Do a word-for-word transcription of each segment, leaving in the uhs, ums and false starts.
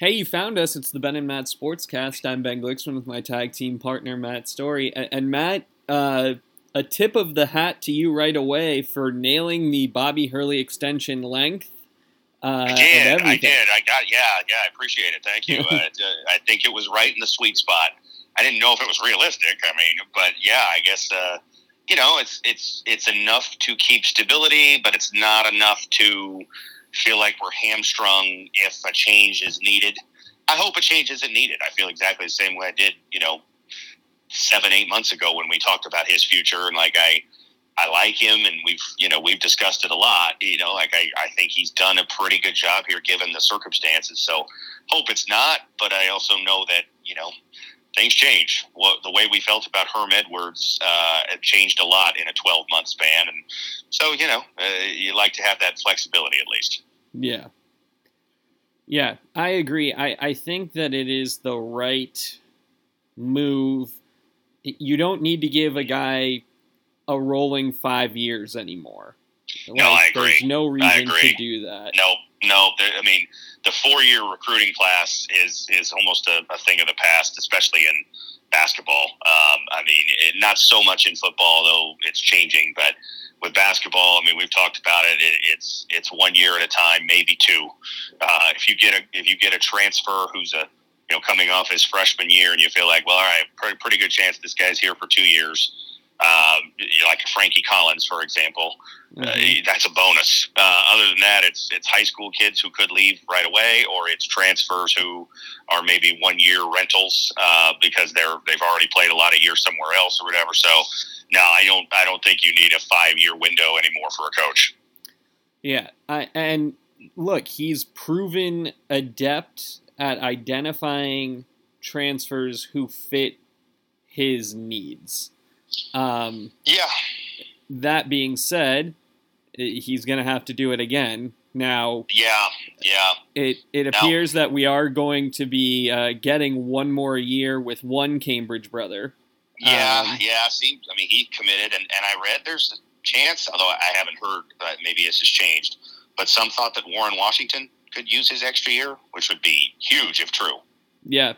Hey, you found us. It's the Ben and Matt Sportscast. I'm Ben Glixman with my tag team partner, Matt Story. And Matt, uh, a tip of the hat to you right away for nailing the Bobby Hurley extension length. Uh, I did. I did. I got, yeah, yeah, I appreciate it. Thank you. uh, I think it was right in the sweet spot. I didn't know if it was realistic. I mean, but yeah, I guess, uh, you know, it's, it's, it's enough to keep stability, but it's not enough to feel like we're hamstrung if a change is needed. I hope a change isn't needed. I feel exactly the same way I did, you know, seven, eight months ago when we talked about his future. And like, I, I like him, and we've, you know, we've discussed it a lot, you know, like I, I think he's done a pretty good job here given the circumstances. So hope it's not, but I also know that, you know, things change. Well, the way we felt about Herm Edwards uh, changed a lot in a twelve-month span, and so you know uh, you like to have that flexibility at least. Yeah, yeah, I agree. I, I think that it is the right move. You don't need to give a guy a rolling five years anymore. Like, no, I agree. There's no reason to do that. No, no. There, I mean, the four-year recruiting class is is almost a, a thing of the past, especially in basketball. Um, I mean, it, not so much in football, though it's changing. But with basketball, I mean, we've talked about it. it it's it's one year at a time, maybe two. Uh, if you get a if you get a transfer who's a you know coming off his freshman year, and you feel like, well, all right, pretty, pretty good chance this guy's here for two years. Um, you know, like Frankie Collins, for example, mm-hmm. uh, that's a bonus. Uh, other than that, it's it's high school kids who could leave right away, or it's transfers who are maybe one year rentals uh, because they're they've already played a lot of years somewhere else or whatever. So, no, I don't I don't think you need a five year window anymore for a coach. Yeah, I, and look, he's proven adept at identifying transfers who fit his needs. Um, yeah. That being said, he's going to have to do it again now. Yeah, yeah. It it appears now, that we are going to be uh, getting one more year with one Cambridge brother. Yeah, um, yeah. See, I mean, he committed, and, and I read there's a chance, although I haven't heard, uh, maybe this has changed, but some thought that Warren Washington could use his extra year, which would be huge if true. Yeah.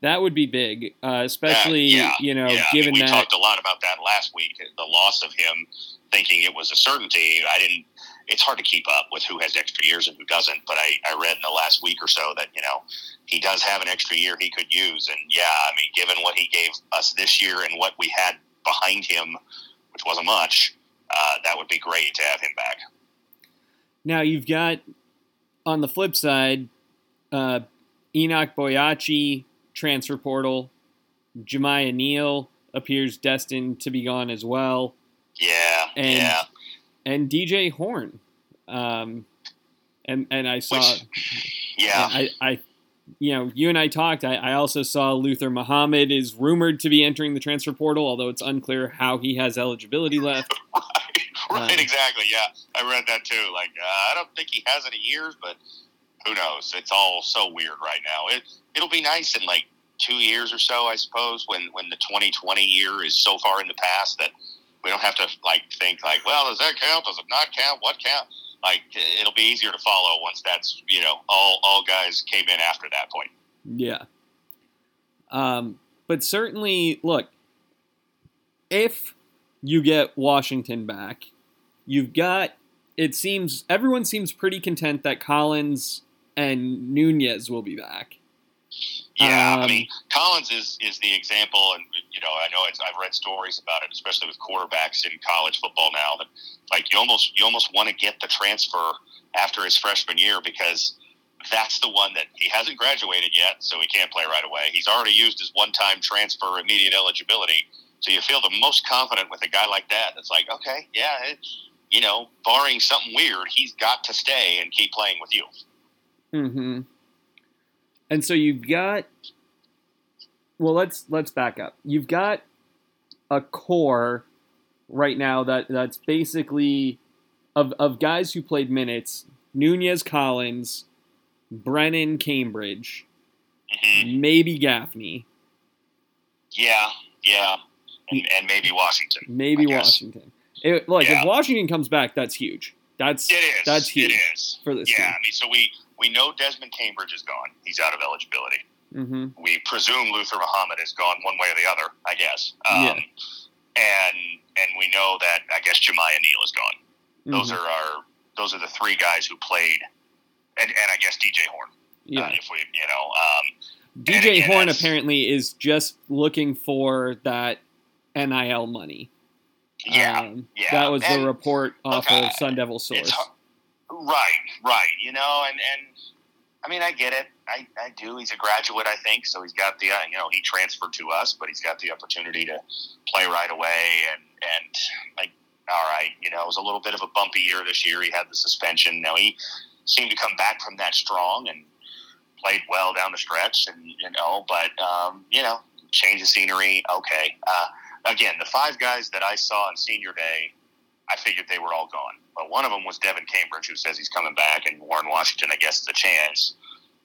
That would be big, uh, especially, yeah, yeah, you know, yeah. given I mean, we that... We talked a lot about that last week, the loss of him, thinking it was a certainty. I didn't... It's hard to keep up with who has extra years and who doesn't, but I, I read in the last week or so that, you know, he does have an extra year he could use. And, yeah, I mean, given what he gave us this year and what we had behind him, which wasn't much, uh, that would be great to have him back. Now, you've got, on the flip side, uh, Enoch Boyachi... transfer portal. Jamiah Neal appears destined to be gone as well. Yeah, and, yeah. And D J Horn. Um, and and I saw... Which, yeah. I, I, you know, you and I talked. I, I also saw Luther Muhammad is rumored to be entering the transfer portal, although it's unclear how he has eligibility left. right, right um, exactly, yeah. I read that too. Like, uh, I don't think he has any years, but... Who knows? It's all so weird right now. It, it'll be nice in like two years or so, I suppose, when, when the twenty twenty year is so far in the past that we don't have to like think like, well, does that count? Does it not count? What count? Like, it'll be easier to follow once that's, you know, all, all guys came in after that point. Yeah. Um, but certainly, look, if you get Washington back, you've got, it seems, everyone seems pretty content that Collins and Nunez will be back. Yeah, um, I mean, Collins is, is the example, and, you know, I know it's, I've read stories about it, especially with quarterbacks in college football now, that, like, you almost you almost want to get the transfer after his freshman year because that's the one that he hasn't graduated yet, so he can't play right away. He's already used his one-time transfer immediate eligibility, so you feel the most confident with a guy like that. It's like, okay, yeah, it's... You know, barring something weird, he's got to stay and keep playing with you. Mm-hmm. And so you've got... Well, let's let's back up. You've got a core right now that, that's basically... Of, of guys who played minutes, Nunez, Collins, Brennan, Cambridge, mm-hmm. maybe Gaffney. Yeah, yeah. And, and maybe Washington. Maybe Washington. It, like, yeah. If Washington comes back, that's huge. That's it is. That's huge it is. For this. Yeah, team. I mean, so we, We know Desmond Cambridge is gone. He's out of eligibility. Mm-hmm. We presume Luther Muhammad is gone one way or the other, I guess. Um, yeah. And and we know that, I guess, Jamiah Neal is gone. Mm-hmm. Those are our those are the three guys who played, and, and I guess D J Horn. Yeah. Uh, if we, you know, um, D J again, Horn apparently is just looking for that N I L money. Yeah, um, yeah. That was and, the report off okay, of Sun Devil Source. Right, right. You know, and, and I mean, I get it. I, I do. He's a graduate, I think, so he's got the, uh, you know, he transferred to us, but he's got the opportunity to play right away. And, and like, all right, you know, it was a little bit of a bumpy year this year. He had the suspension. Now, he seemed to come back from that strong and played well down the stretch, and, you know, but, um, you know, change of scenery, okay. Uh, again, the five guys that I saw on senior day, I figured they were all gone. But one of them was Devin Cambridge, who says he's coming back, and Warren Washington, I guess, is a chance.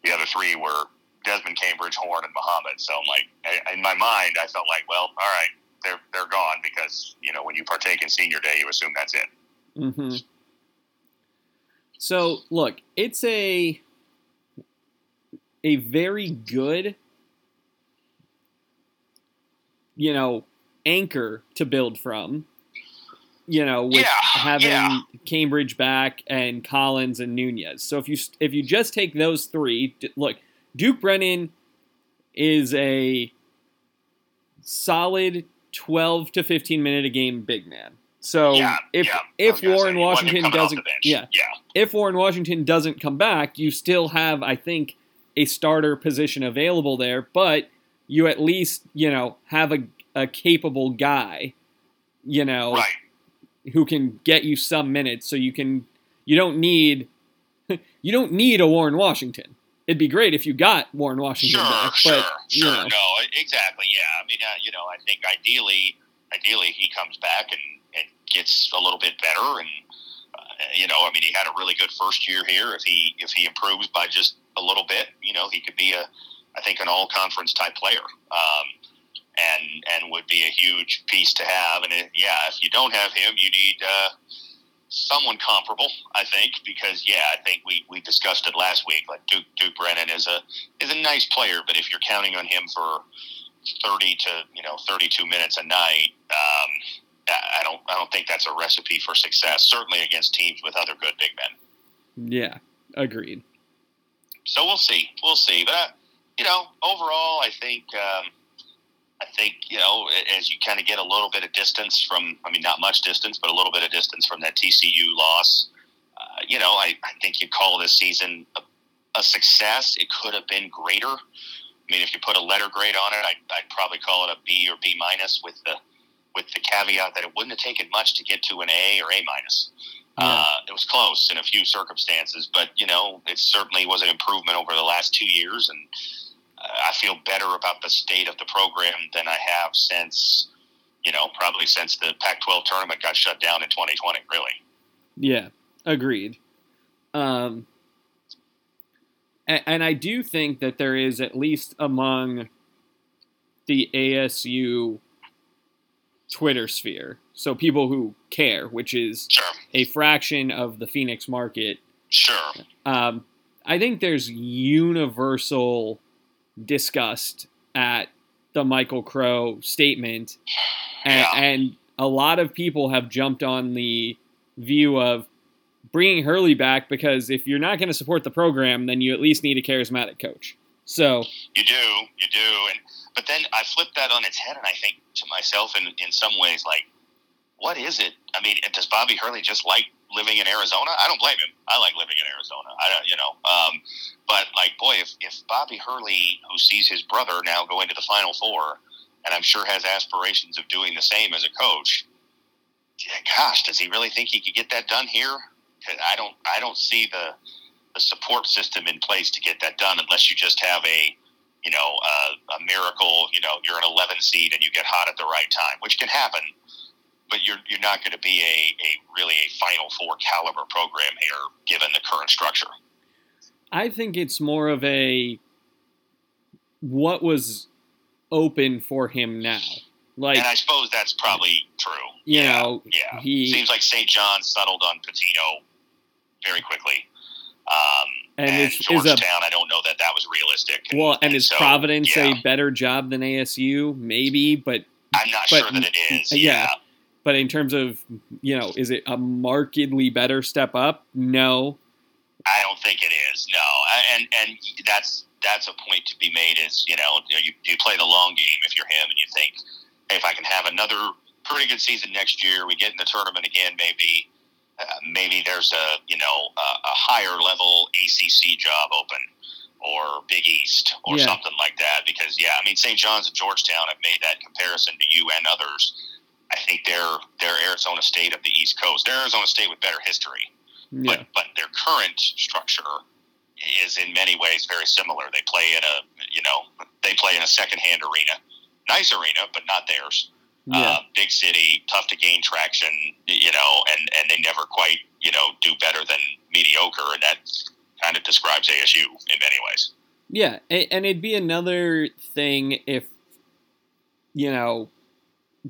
The other three were Desmond Cambridge, Horn, and Muhammad. So, I'm like, I, in my mind, I felt like, well, all right, they're they're gone because, you know, when you partake in senior day, you assume that's it. Mm-hmm. So, look, it's a a very good, you know, anchor to build from. You know, with yeah, having yeah. Cambridge back and Collins and Nunez. So if you if you just take those three, look, Duke Brennan is a solid twelve to fifteen minute a game big man. So yeah, if yeah. if Warren say, Washington doesn't, yeah, yeah, if Warren Washington doesn't come back, you still have, I think, a starter position available there. But you at least, you know, have a a capable guy, you know. Right. Who can get you some minutes, so you can you don't need you don't need a Warren Washington. It'd be great if you got Warren Washington sure, back, sure, but sure, you know. No, exactly, yeah. I mean, uh, you know, I think ideally, ideally he comes back and, and gets a little bit better, and uh, you know, I mean, he had a really good first year here. If he if he improves by just a little bit, you know, he could be a I think an all conference type player. Um, And and would be a huge piece to have. And, it, yeah, if you don't have him, you need uh, someone comparable, I think, because, yeah, I think we, we discussed it last week. Like Duke Duke Brennan is a is a nice player, but if you're counting on him for thirty to, you know, thirty-two minutes a night, um, I don't I don't think that's a recipe for success, certainly against teams with other good big men. Yeah, agreed. So we'll see. We'll see. But, uh, you know, overall, I think um, – I think, you know, as you kind of get a little bit of distance from, I mean, not much distance, but a little bit of distance from that T C U loss, uh, you know, I, I think you'd call this season a, a success. It could have been greater. I mean, if you put a letter grade on it, I'd, I'd probably call it a B or B minus with the with the caveat that it wouldn't have taken much to get to an A or A minus. Yeah. Uh, it was close in a few circumstances, but, you know, it certainly was an improvement over the last two years, and I feel better about the state of the program than I have since, you know, probably since the Pac twelve tournament got shut down in twenty twenty, really. Yeah, agreed. Um, and, and I do think that there is, at least among the A S U Twitter sphere, so people who care, which is sure. a fraction of the Phoenix market. Sure. Um, I think there's universal disgust at the Michael Crow statement, and, yeah. and a lot of people have jumped on the view of bringing Hurley back because if you're not going to support the program, then you at least need a charismatic coach. So you do, you do, and but then I flip that on its head, and I think to myself, in in some ways, like, what is it? I mean, does Bobby Hurley just like living in Arizona? I don't blame him. I like living in Arizona. I don't, you know, um, but like, boy, if, if Bobby Hurley, who sees his brother now go into the Final Four, and I'm sure has aspirations of doing the same as a coach, gosh, does he really think he could get that done here? I don't, I don't see the the support system in place to get that done unless you just have a, you know, a, a miracle. You know, you're an eleven seed and you get hot at the right time, which can happen. But you're you're not going to be a, a really a Final Four caliber program here, given the current structure. I think it's more of a what was open for him now. Like, and I suppose that's probably true. You yeah, know, yeah. He, seems like Saint John settled on Pitino very quickly. Um, and, and is, Georgetown, is a, I don't know that that was realistic. And, well, and, and is so, Providence yeah. a better job than A S U? Maybe, but I'm not but, sure that it is. Yeah. yeah. But in terms of, you know, is it a markedly better step up? No. I don't think it is. No. And, and that's, that's a point to be made is, you know, you, you play the long game if you're him and you think, hey, if I can have another pretty good season next year, we get in the tournament again, maybe, uh, maybe there's a, you know, a, a higher level A C C job open or Big East or yeah. something like that. Because yeah, I mean, Saint John's and Georgetown have made that comparison to you and others. I think they're, they're Arizona State of the East Coast. They're Arizona State with better history, yeah. but, but their current structure is in many ways very similar. They play in a, you know, they play in a secondhand arena, nice arena, but not theirs. Yeah. Uh, big city, tough to gain traction, you know, and, and they never quite, you know, do better than mediocre. And that kind of describes A S U in many ways. Yeah. And it'd be another thing if, you know,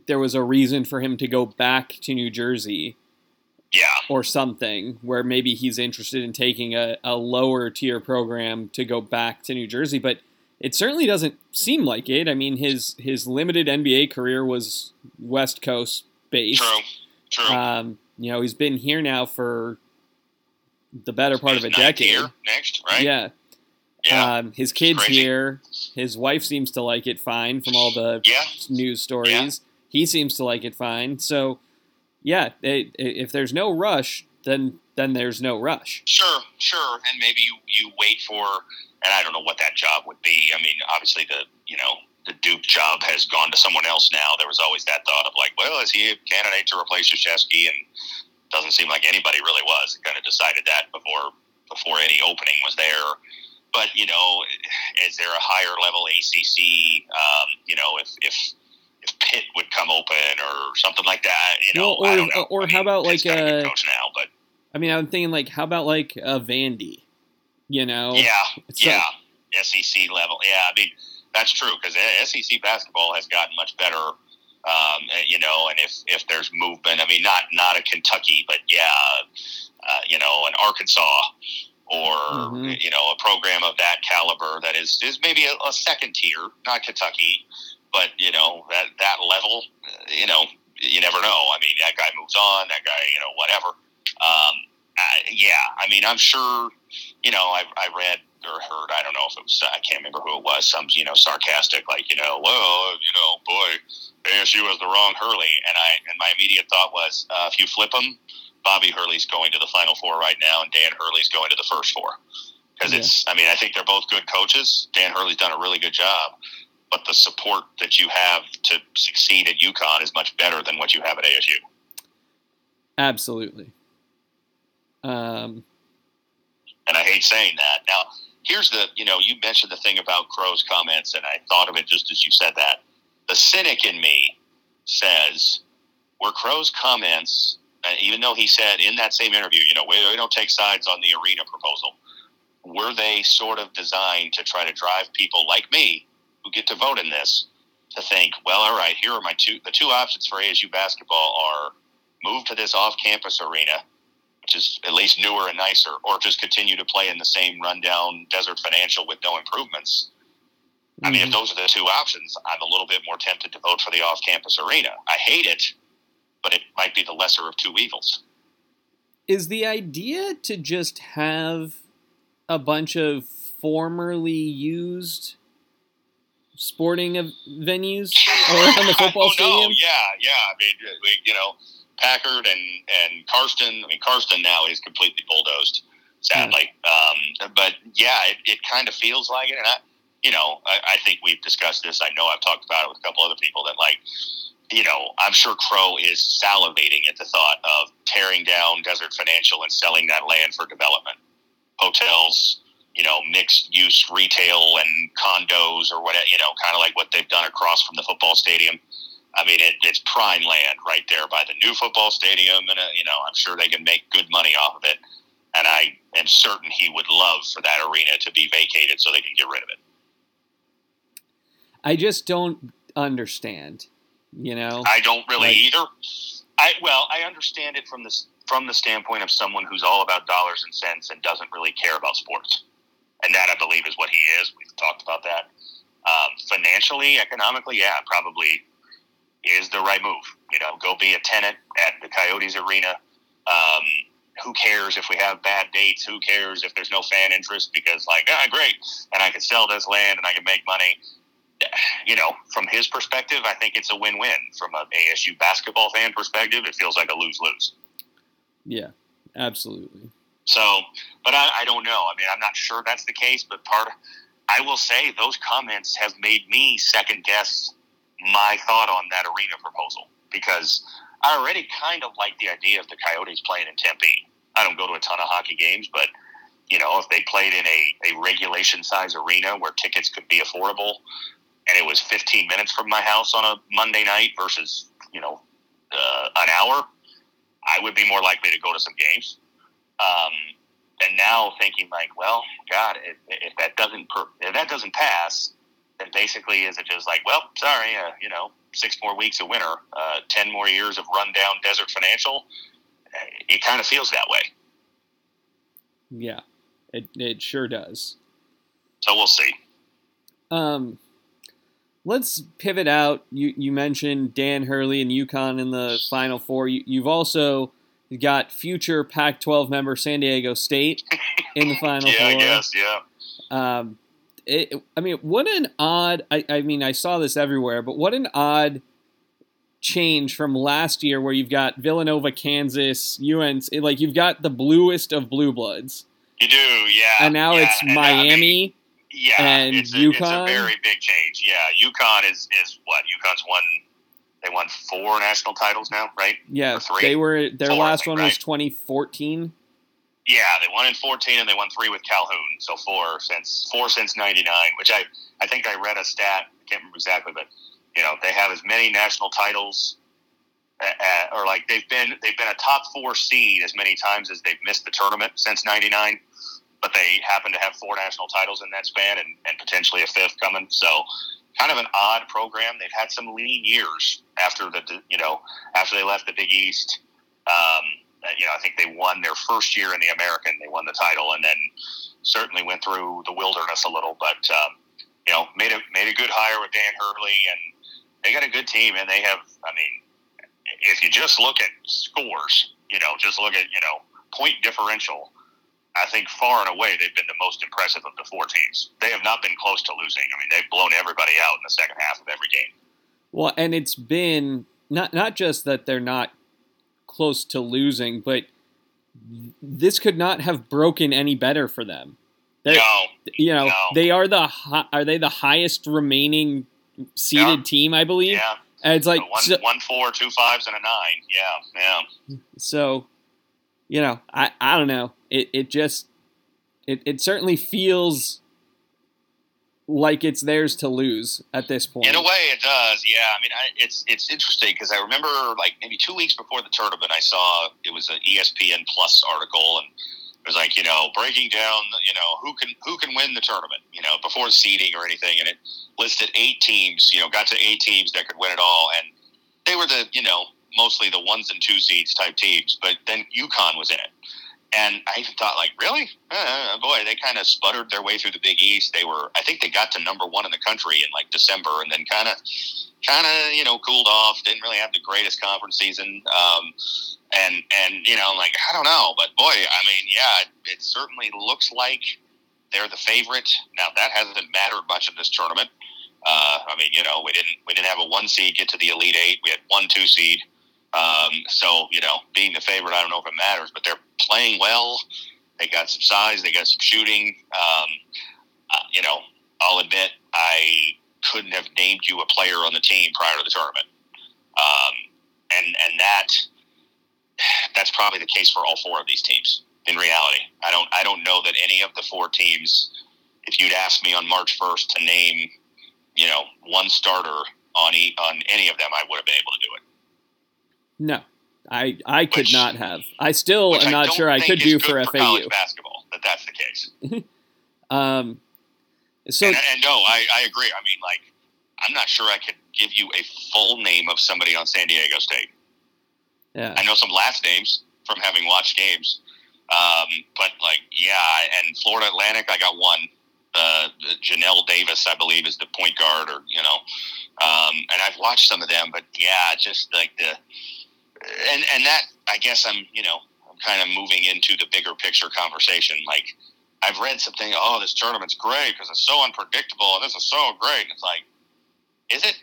there was a reason for him to go back to New Jersey. Yeah. Or something where maybe he's interested in taking a, a lower tier program to go back to New Jersey. But it certainly doesn't seem like it. I mean, his his limited N B A career was West Coast based. True, true. Um, you know, he's been here now for the better part of a decade. Year next, right? Yeah. yeah. Um, his kid's here. His wife seems to like it fine from all the yeah. news stories. Yeah. He seems to like it fine. So, yeah, it, it, if there's no rush, then then there's no rush. Sure, sure. And maybe you, you wait for... And I don't know what that job would be. I mean, obviously the, you know, the Duke job has gone to someone else now. There was always that thought of like, well, is he a candidate to replace Krzyzewski? And doesn't seem like anybody really was. Kind of decided that before before any opening was there. But, you know, is there a higher level A C C? Um, you know, if, if if Pitt would come open or something like that, you know, well, or, I don't know. Or I mean, how about Pitt's like a coach now? But I mean, I'm thinking like, how about like a Vandy? You know, yeah, yeah, like, S E C level. Yeah, I mean that's true because S E C basketball has gotten much better. Um, you know, and if, if there's movement, I mean, not not a Kentucky, but yeah, uh, you know, an Arkansas or mm-hmm. you know a program of that caliber that is is maybe a, a second tier, not Kentucky, but you know that that level. You know, you never know. I mean, that guy moves on. That guy, you know, whatever. Um, Uh, yeah, I mean, I'm sure, you know, I, I read or heard, I don't know if it was, I can't remember who it was, some, you know, sarcastic, like, you know, well, you know, boy, A S U was the wrong Hurley. And I, and my immediate thought was, uh, if you flip him, Bobby Hurley's going to the Final Four right now, and Dan Hurley's going to the first four. Because yeah. it's, I mean, I think they're both good coaches. Dan Hurley's done a really good job. But the support that you have to succeed at UConn is much better than what you have at A S U. Absolutely. Um, and I hate saying that. Now, here's the, you know, you mentioned the thing about Crow's comments, and I thought of it just as you said that. The cynic in me says, were Crow's comments, uh, even though he said in that same interview, you know, we, we don't take sides on the arena proposal, were they sort of designed to try to drive people like me who get to vote in this to think, well, all right, here are my two, the two options for A S U basketball are move to this off-campus arena, which is at least newer and nicer, or just continue to play in the same rundown Desert Financial with no improvements. Mm-hmm. I mean, if those are the two options, I'm a little bit more tempted to vote for the off-campus arena. I hate it, but it might be the lesser of two evils. Is the idea to just have a bunch of formerly used sporting venues around the football stadium? Yeah, yeah. I mean, you know, Packard and, and Karsten. I mean, Karsten now is completely bulldozed, sadly. Yeah. Um, but, yeah, it, it kind of feels like it. And, I, you know, I, I think we've discussed this. I know I've talked about it with a couple other people that, like, you know, I'm sure Crow is salivating at the thought of tearing down Desert Financial and selling that land for development. Hotels, you know, mixed-use retail and condos or whatever, you know, kind of like what they've done across from the football stadium. I mean, it, it's prime land right there by the new football stadium, and, uh, you know, I'm sure they can make good money off of it, and I am certain he would love for that arena to be vacated so they can get rid of it. I just don't understand, you know? I don't really like, either. I Well, I understand it from this from the standpoint of someone who's all about dollars and cents and doesn't really care about sports. And that, I believe, is what he is. We've talked about that. Um, financially, economically, yeah, probably is the right move. You know, go be a tenant at the Coyotes Arena. Um, who cares if we have bad dates? Who cares if there's no fan interest? Because, like, ah, great, and I can sell this land and I can make money. You know, from his perspective, I think it's a win-win. From an A S U basketball fan perspective, it feels like a lose-lose. Yeah, absolutely. So, but I, I don't know. I mean, I'm not sure that's the case, but part of, I will say those comments have made me second-guess my thought on that arena proposal, because I already kind of like the idea of the Coyotes playing in Tempe. I don't go to a ton of hockey games, but, you know, if they played in a, a regulation-size arena where tickets could be affordable, and it was fifteen minutes from my house on a Monday night versus, you know, uh, an hour, I would be more likely to go to some games. Um, and now thinking like, well, God, if, if that doesn't per, if that doesn't pass, then basically is it just like, well, sorry, uh, you know, six more weeks of winter, uh, ten more years of rundown Desert Financial. It kind of feels that way. Yeah, it it sure does. So we'll see. Um. Let's pivot out. You you mentioned Dan Hurley and UConn in the Final Four. You, you've also got future Pac twelve member San Diego State in the Final yeah, Four. Yeah, I guess, yeah. Um, it, I mean, what an odd I, – I mean, I saw this everywhere, but what an odd change from last year where you've got Villanova, Kansas, U N C. Like, you've got the bluest of blue bloods. You do, yeah. And now yeah, it's and Miami. Now, I mean, Yeah, and it's, a, it's a very big change. Yeah, UConn is, is what? UConn's won – they won four national titles now, right? Yeah, they were – their four, last think, one right? was twenty fourteen. Yeah, they won in fourteen and they won three with Calhoun. So four since four since ninety-nine, which I, I think I read a stat. I can't remember exactly, but, you know, they have as many national titles – or, like, they've been they've been a top four seed as many times as they've missed the tournament since ninety-nine. But they happen to have four national titles in that span and, and potentially a fifth coming. So kind of an odd program. They've had some lean years after the, you know, after they left the Big East. Um, you know, I think they won their first year in the American. They won the title and then certainly went through the wilderness a little. But, um, you know, made a, made a good hire with Dan Hurley, and they got a good team. And they have, I mean, if you just look at scores, you know, just look at, you know, point differential, I think far and away they've been the most impressive of the four teams. They have not been close to losing. I mean, they've blown everybody out in the second half of every game. Well, and it's been not not just that they're not close to losing, but this could not have broken any better for them. They're, no, you know no. they are the hi- are they the highest remaining seeded yeah. team, I believe. Yeah, and it's like one, so, one four, two fives, and a nine. Yeah, yeah. So, you know, I, I don't know. It it just it, it certainly feels like it's theirs to lose at this point. In a way, it does. Yeah, I mean, I, it's it's interesting because I remember like maybe two weeks before the tournament, I saw it was an E S P N Plus article, and it was like, you know, breaking down, you know, who can who can win the tournament, you know, before seeding or anything, and it listed eight teams. You know, got to eight teams that could win it all, and they were the you know mostly the ones and two seeds type teams, but then UConn was in it. And I even thought, like, really? Uh, boy, they kind of sputtered their way through the Big East. They were, I think they got to number one in the country in, like, December and then kind of, kind of, you know, cooled off. Didn't really have the greatest conference season. Um, and, and you know, like, I don't know. But, boy, I mean, yeah, it, it certainly looks like they're the favorite. Now, that hasn't mattered much in this tournament. Uh, I mean, you know, we didn't we didn't have a one seed get to the Elite Eight. We had one two seed. Um, so, you know, being the favorite, I don't know if it matters, but they're playing well. They got some size. They got some shooting. Um, uh, you know, I'll admit I couldn't have named you a player on the team prior to the tournament. Um, and, and that, that's probably the case for all four of these teams in reality. I don't, I don't know that any of the four teams, if you'd asked me on March first to name, you know, one starter on e- on any of them, I would have been able to do it. No, I I could which, not have. I still am not I sure I could do for F A U. For college basketball, that that's the case. um, so and, and no, I, I agree. I mean, like, I'm not sure I could give you a full name of somebody on San Diego State. Yeah, I know some last names. from having watched games. Um, but like, yeah, and Florida Atlantic, I got one. Uh, Janelle Davis, I believe, is the point guard, or you know, um, and I've watched some of them, but yeah, just like the and and that I guess I'm you know I'm kind of moving into the bigger picture conversation. Like I've read something, oh, this tournament's great because it's so unpredictable and this is so great. And it's like, is it?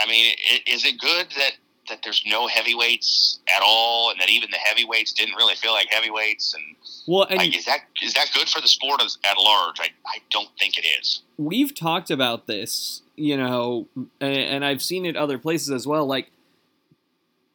I mean, is it good that that there's no heavyweights at all, and that even the heavyweights didn't really feel like heavyweights? And well, and like, is that is that good for the sport as, at large? I, I don't think it is. We've talked about this, you know, and, and I've seen it other places as well. Like,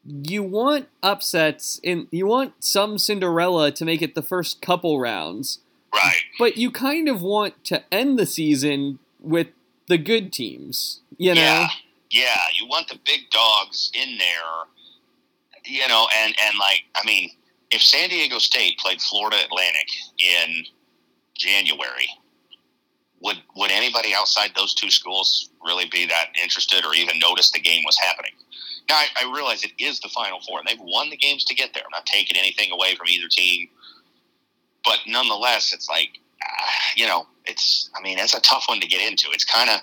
you want upsets, and you want some Cinderella to make it the first couple rounds. Right. But you kind of want to end the season with the good teams, you know? Yeah. Yeah, you want the big dogs in there, you know, and, and like, I mean, if San Diego State played Florida Atlantic in January, would would anybody outside those two schools really be that interested or even notice the game was happening? Now, I, I realize it is the Final Four, and they've won the games to get there. I'm not taking anything away from either team. But nonetheless, it's like, uh, you know, it's, I mean, that's a tough one to get into. It's kind of,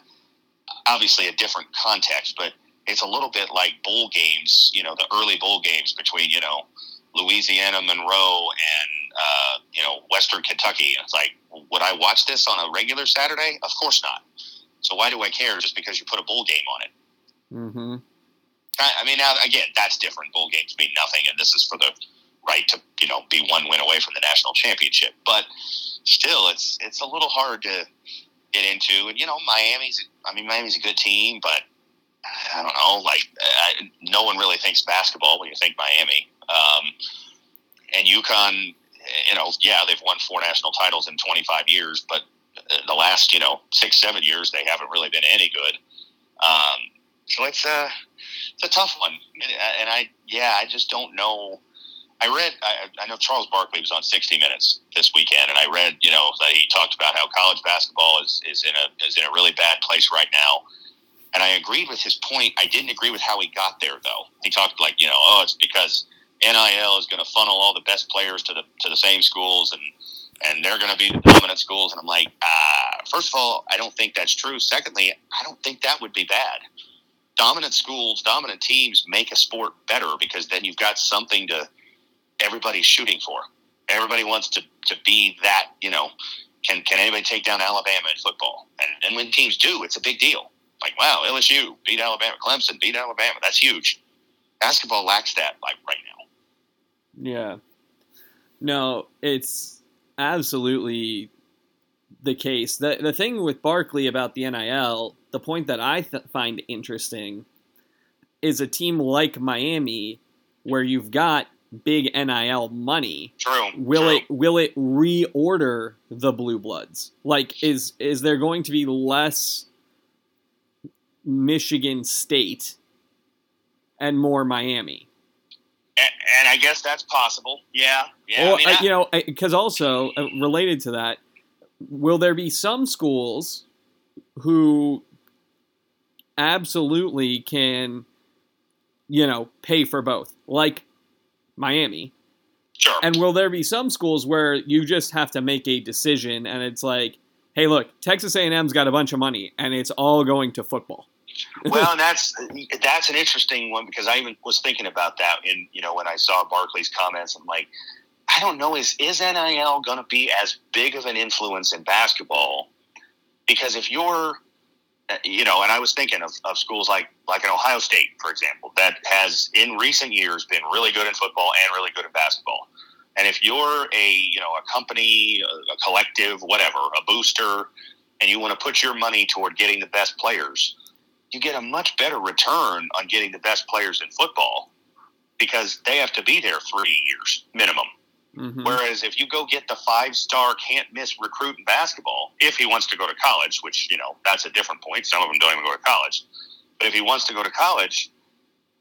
obviously a different context, but it's a little bit like bowl games, you know, the early bowl games between, you know, Louisiana, Monroe, and, uh, you know, Western Kentucky. It's like, would I watch this on a regular Saturday? Of course not. So why do I care just because you put a bowl game on it? Mm-hmm. I, I mean, now, again, that's different. Bowl games mean nothing, and this is for the right to, you know, be one win away from the national championship. But still, it's it's a little hard to get into. And, you know, Miami's I mean, Miami's a good team, but I don't know, like, I, no one really thinks basketball when you think Miami. Um, and UConn, you know, yeah, they've won four national titles in twenty-five years, but the last, you know, six, seven years, they haven't really been any good. Um, so it's a, it's a tough one. And I, yeah, I just don't know. I read, I, I know Charles Barkley was on sixty minutes this weekend, and I read, you know, that he talked about how college basketball is, is in a is in a really bad place right now. And I agreed with his point. I didn't agree with how he got there, though. He talked like, you know, oh, it's because N I L is going to funnel all the best players to the to the same schools, and and they're going to be the dominant schools. And I'm like, ah, first of all, I don't think that's true. Secondly, I don't think that would be bad. Dominant schools, dominant teams make a sport better because then you've got something to – everybody's shooting for. Everybody wants to, to be that, you know, can can anybody take down Alabama in football? And, and when teams do, it's a big deal. Like, wow, L S U beat Alabama. Clemson beat Alabama. That's huge. Basketball lacks that like right now. Yeah. No, it's absolutely the case. The, the thing with Barkley about the N I L, the point that I th- find interesting is a team like Miami where you've got big N I L money. True. Will True. it will it reorder the Blue Bloods? Like, is is there going to be less Michigan State and more Miami? And, and I guess that's possible. Yeah. Yeah. Or, I mean, I, you know, because also uh, related to that, will there be some schools who absolutely can, you know, pay for both? Like Miami. Sure. And will there be some schools where you just have to make a decision and it's like, hey, look, Texas A and M's got a bunch of money and it's all going to football? Well, and that's that's an interesting one because I even was thinking about that in, you know, when I saw Barkley's comments. I'm like, I don't know, is, is N I L going to be as big of an influence in basketball? Because if you're, you know, and I was thinking of, of schools like, like an Ohio State, for example, that has in recent years been really good in football and really good in basketball. And if you're a, you know, a company, a collective, whatever, a booster, and you want to put your money toward getting the best players, you get a much better return on getting the best players in football because they have to be there three years minimum. Mm-hmm. Whereas if you go get the five-star can't-miss recruit in basketball, if he wants to go to college, which, you know, that's a different point. Some of them don't even go to college. But if he wants to go to college,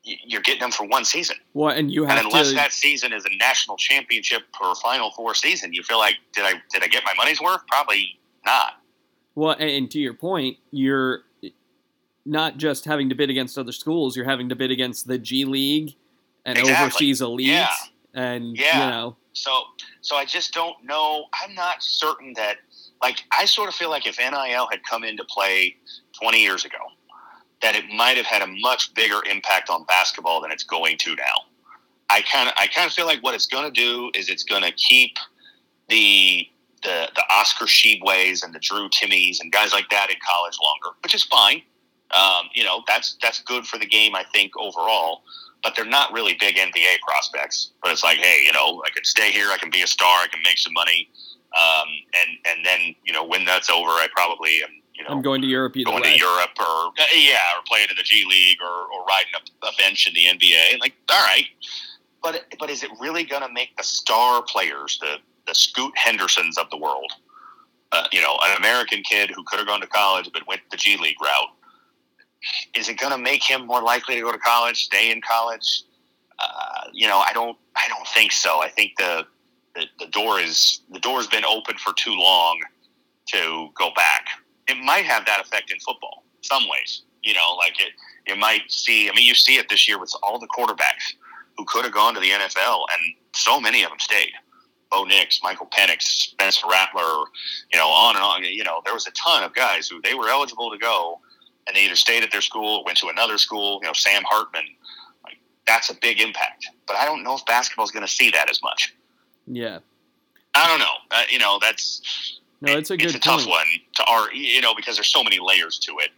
you're getting them for one season. Well, and you have and unless to... that season is a national championship or Final Four season, you feel like, did I did I get my money's worth? Probably not. Well, and to your point, you're not just having to bid against other schools. You're having to bid against the G League and exactly. overseas elites. Yeah. and yeah. you know. So, so I just don't know. I'm not certain that, like, I sort of feel like if N I L had come into play twenty years ago, that it might have had a much bigger impact on basketball than it's going to now. I kind of, I kind of feel like what it's going to do is it's going to keep the the the Oscar Sheebways and the Drew Timmies and guys like that in college longer, which is fine. Um, you know, that's that's good for the game, I think, overall. But they're not really big N B A prospects. But it's like, hey, you know, I could stay here, I can be a star, I can make some money, um, and and then you know, when that's over, I probably am. You know, I'm going to Europe. Either going way. to Europe, or yeah, or playing in the G League, or or riding a, a bench in the N B A. Like, all right, but but is it really going to make the star players, the the Scoot Hendersons of the world, uh, you know, an American kid who could have gone to college but went the G League route? Is it going to make him more likely to go to college, stay in college? Uh, you know, I don't, I don't think so. I think the, the the door is the door's been open for too long to go back. It might have that effect in football, some ways. You know, like it, you might see. I mean, you see it this year with all the quarterbacks who could have gone to the N F L, and so many of them stayed. Bo Nix, Michael Penix, Spencer Rattler, you know, on and on. You know, there was a ton of guys who they were eligible to go, and they either stayed at their school or went to another school. You know, Sam Hartman. Like, that's a big impact. But I don't know if basketball's going to see that as much. Yeah. I don't know. Uh, you know, that's. No, it's a good. It's a tough point. one to our, you know, because there's so many layers to it.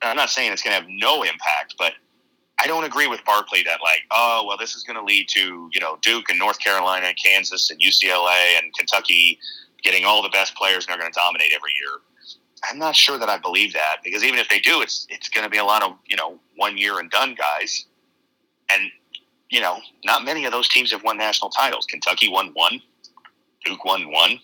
And I'm not saying it's going to have no impact, but I don't agree with Barkley that like, oh, well, this is going to lead to you know Duke and North Carolina and Kansas and U C L A and Kentucky getting all the best players and they're going to dominate every year. I'm not sure that I believe that because even if they do, it's it's going to be a lot of you know one year and done guys, and you know not many of those teams have won national titles. Kentucky won one, Duke won one.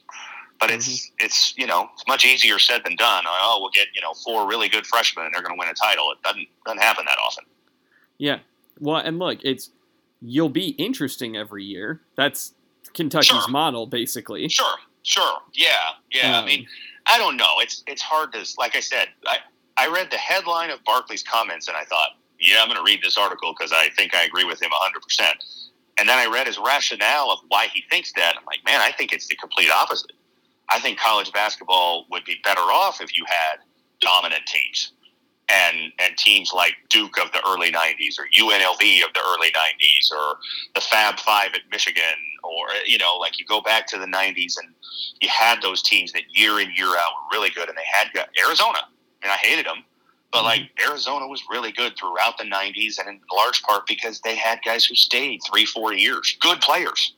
But it's, mm-hmm. it's you know, it's much easier said than done. Oh, we'll get, you know, four really good freshmen and they're going to win a title. It doesn't doesn't happen that often. Yeah. Well, and look, it's you'll be interesting every year. That's Kentucky's sure. model, basically. Sure, sure. Yeah, yeah. Um, I mean, I don't know. It's it's hard to, like I said, I, I read the headline of Barkley's comments and I thought, yeah, I'm going to read this article because I think I agree with him one hundred percent. And then I read his rationale of why he thinks that. I'm like, man, I think it's the complete opposite. I think college basketball would be better off if you had dominant teams and and teams like Duke of the early nineties or U N L V of the early nineties or the Fab Five at Michigan or, you know, like you go back to the nineties and you had those teams that year in, year out were really good and they had got Arizona. And I hated them, but like Arizona was really good throughout the nineties and in large part because they had guys who stayed three, four years, good players.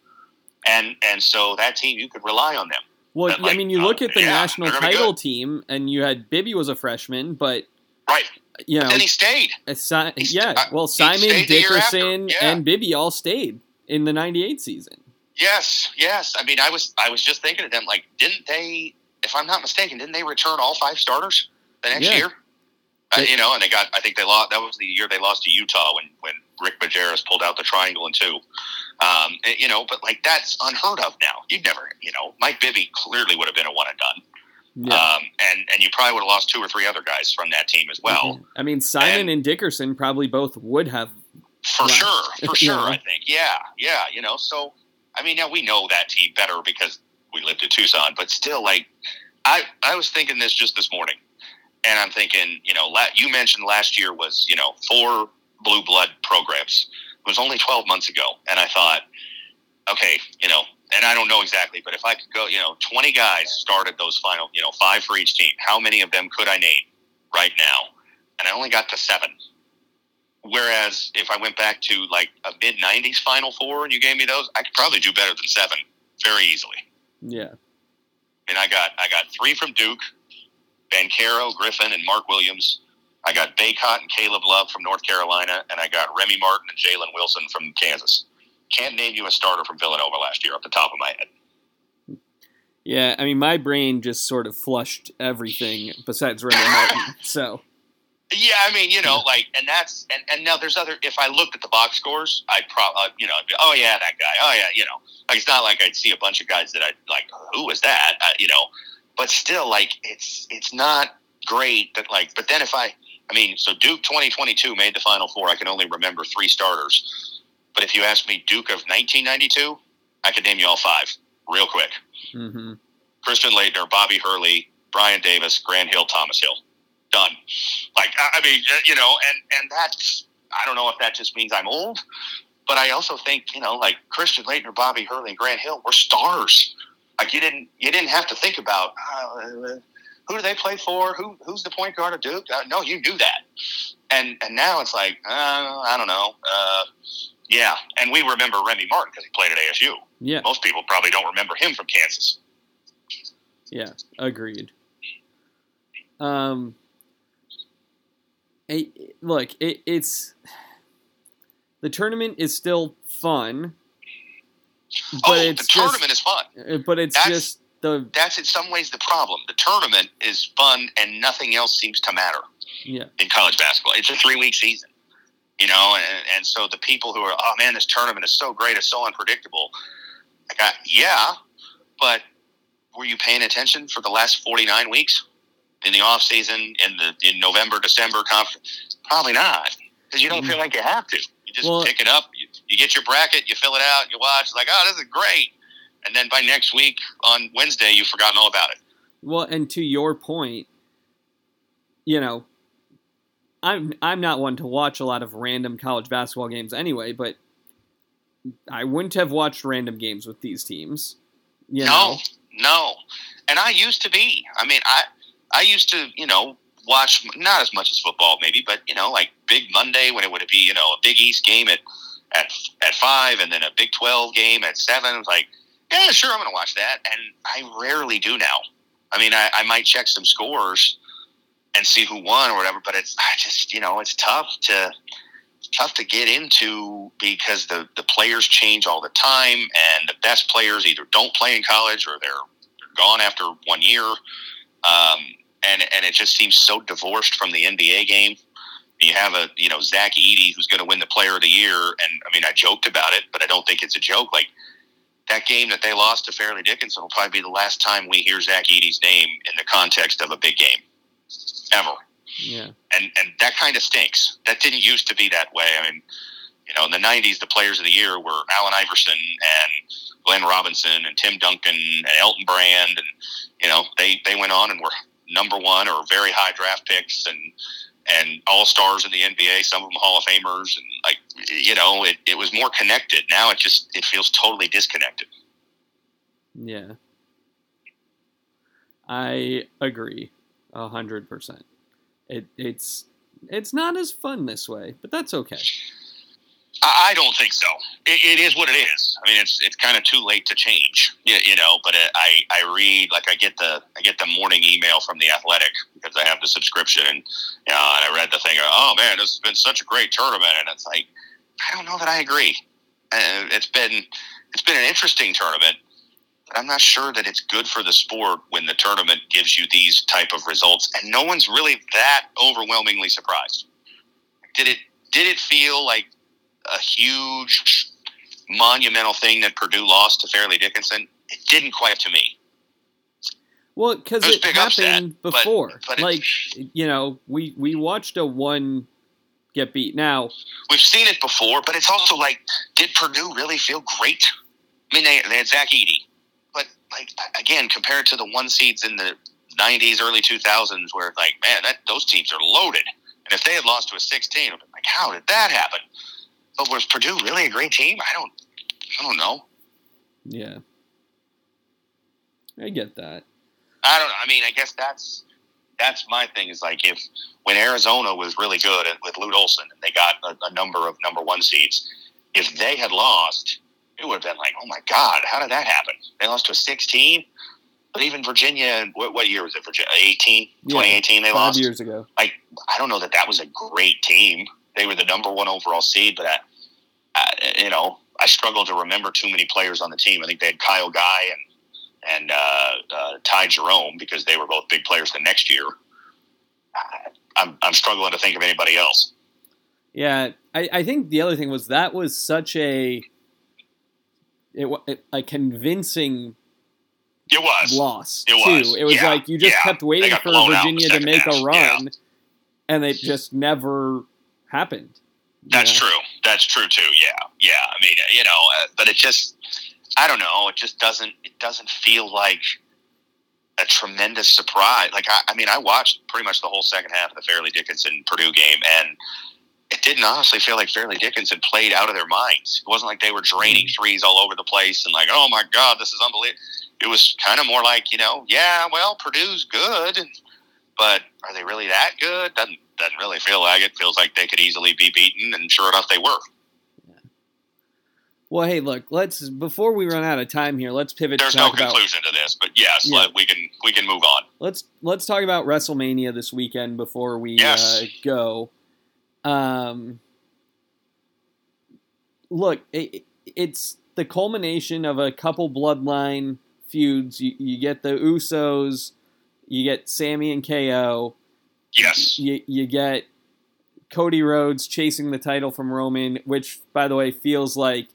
And, and so that team, you could rely on them. Well, like, I mean, you look uh, at the yeah, national title team, and you had Bibby was a freshman, but right, you know, but then he stayed. Si- he st- yeah, well, Simon Dickerson yeah. and Bibby all stayed in the ninety-eight season. Yes, yes. I mean, I was, I was just thinking of them. Like, didn't they? If I'm not mistaken, didn't they return all five starters the next yeah. year? But, uh, you know, and they got. I think they lost. That was the year they lost to Utah when when Rick Majerus pulled out the triangle in two. Um, you know, but like that's unheard of now. You'd never, you know, Mike Bibby clearly would have been a one and done. Yeah. Um, and, and you probably would have lost two or three other guys from that team as well. Mm-hmm. I mean, Simon and, and Dickerson probably both would have. For left. sure. For sure. Yeah. I think. Yeah. Yeah. You know, so, I mean, now we know that team better because we lived in Tucson, but still like, I, I was thinking this just this morning and I'm thinking, you know, la- you mentioned last year was, you know, four blue blood programs. It was only twelve months ago, and I thought, okay, you know, and I don't know exactly, but if I could go, you know, twenty guys started those final, you know, five for each team. How many of them could I name right now? And I only got to seven. Whereas if I went back to like a mid nineties Final Four and you gave me those, I could probably do better than seven very easily. Yeah. And I got I got three from Duke, Bancaro, Griffin, and Mark Williams. I got Baycott and Caleb Love from North Carolina, and I got Remy Martin and Jalen Wilson from Kansas. Can't name you a starter from Villanova last year off the top of my head. Yeah, I mean, my brain just sort of flushed everything besides Remy Martin, so. Yeah, I mean, you know, like, and that's, and, and now there's other, if I looked at the box scores, I'd probably, uh, you know, I'd be, oh yeah, that guy, oh yeah, you know. Like, it's not like I'd see a bunch of guys that I'd, like, who was that, uh, you know. But still, like, it's it's not great, but like, but then if I, I mean, so Duke twenty twenty-two made the Final Four. I can only remember three starters. But if you ask me Duke of nineteen ninety-two, I could name you all five real quick. Mm-hmm. Christian Leitner, Bobby Hurley, Brian Davis, Grant Hill, Thomas Hill. Done. Like, I mean, you know, and, and that's, I don't know if that just means I'm old, but I also think, you know, like Christian Leitner, Bobby Hurley, and Grant Hill were stars. Like you didn't, you didn't have to think about uh, who do they play for? Who, who's the point guard of Duke? Uh, no, you knew that. And, and now it's like, uh, I don't know. Uh, yeah. And we remember Remy Martin because he played at A S U. Yeah. Most people probably don't remember him from Kansas. Yeah. Agreed. Um, It, look, it, it's the tournament is still fun. But oh, it's the tournament just, is fun, but it's that's, just the that's in some ways the problem. The tournament is fun, and nothing else seems to matter. Yeah, in college basketball, it's a three-week season, you know, and, and so the people who are, oh man, this tournament is so great, it's so unpredictable. I got yeah, but were you paying attention for the last forty-nine weeks? In the off season, in the in November, December conference, probably not, because you don't feel like you have to. You just well, pick it up, you, you get your bracket, you fill it out, you watch. It's like, oh, this is great, and then by next week on Wednesday, you've forgotten all about it. Well, and to your point, you know, I'm I'm not one to watch a lot of random college basketball games anyway, but I wouldn't have watched random games with these teams. You no, know? no, and I used to be. I mean, I. I used to, you know, watch not as much as football maybe, but, you know, like Big Monday when it would be, you know, a Big East game at at at five and then a Big twelve game at seven. It was like, yeah, sure, I'm going to watch that. And I rarely do now. I mean, I, I might check some scores and see who won or whatever, but it's I just, you know, it's tough to it's tough to get into because the, the players change all the time and the best players either don't play in college or they're, they're gone after one year. Um, And and it just seems so divorced from the N B A game. You have a, you know, Zach Edey who's going to win the Player of the Year. And, I mean, I joked about it, but I don't think it's a joke. Like, that game that they lost to Fairleigh Dickinson will probably be the last time we hear Zach Edey's name in the context of a big game. Ever. Yeah. And, and that kind of stinks. That didn't used to be that way. I mean, you know, in the nineties, the Players of the Year were Allen Iverson and Glenn Robinson and Tim Duncan and Elton Brand. And, you know, they, they went on and were number one or very high draft picks and and all-stars in the N B A, some of them Hall of Famers. And like, you know, it, it was more connected. Now it just it feels totally disconnected. Yeah. I agree a hundred percent. It it's it's not as fun this way, but that's okay. I don't think so. It, it is what it is. I mean, it's it's kind of too late to change, you, you know. But it, I, I read like I get the I get the morning email from The Athletic because I have the subscription, and you know, and I read the thing. Oh man, this has been such a great tournament, and it's like I don't know that I agree. Uh, it's been it's been an interesting tournament, but I'm not sure that it's good for the sport when the tournament gives you these type of results, and no one's really that overwhelmingly surprised. Did it did it feel like a huge monumental thing that Purdue lost to Fairleigh Dickinson? It didn't quite to me. Well, because it, it happened upset, before. But, but like, it, you know, we, we watched a one get beat. Now, we've seen it before, but it's also like, did Purdue really feel great? I mean, they, they had Zach Edey. But, like, again, compared to the one seeds in the nineties, early two thousands, where, like, man, that, those teams are loaded. And if they had lost to a sixteen, it would be like, how did that happen? But was Purdue really a great team? I don't, I don't know. Yeah, I get that. I don't. I mean, I guess that's that's my thing. Is like if when Arizona was really good with Lute Olson and they got a, a number of number one seeds, if they had lost, it would have been like, oh my god, how did that happen? They lost to a sixteen. But even Virginia, what, what year was it? Virginia, eighteen, twenty eighteen. Yeah, they lost five years ago. Like I don't know that that was a great team. They were the number one overall seed, but I, I, you know, I struggle to remember too many players on the team. I think they had Kyle Guy and and uh, uh, Ty Jerome because they were both big players the next year. I, I'm I'm struggling to think of anybody else. Yeah, I, I think the other thing was that was such a it a convincing it was loss. It was. Too. It was yeah. like you just yeah. kept waiting for Virginia to make half. a run, yeah. and they just never happened. That's know? true. that's true too. Yeah, yeah. I mean, you know, uh, but it just, I don't know. It just doesn't. It doesn't feel like a tremendous surprise. Like I, I mean, I watched pretty much the whole second half of the Fairleigh Dickinson Purdue game, and it didn't honestly feel like Fairleigh Dickinson played out of their minds. It wasn't like they were draining threes all over the place and like, oh my God, this is unbelievable. It was kind of more like, you know, yeah, well, Purdue's good, but are they really that good? Doesn't doesn't really feel like it. Feels like they could easily be beaten, and sure enough, they were. Yeah. Well, hey, look, let's before we run out of time here, let's pivot. There's to talk no conclusion about, to this, but yes, yeah. let, we can we can move on. Let's let's talk about WrestleMania this weekend before we yes. uh, go. Um, look, it, it's the culmination of a couple bloodline feuds. You, you get the Usos, you get Sami and K O. Yes. You, you get Cody Rhodes chasing the title from Roman, which, by the way, feels like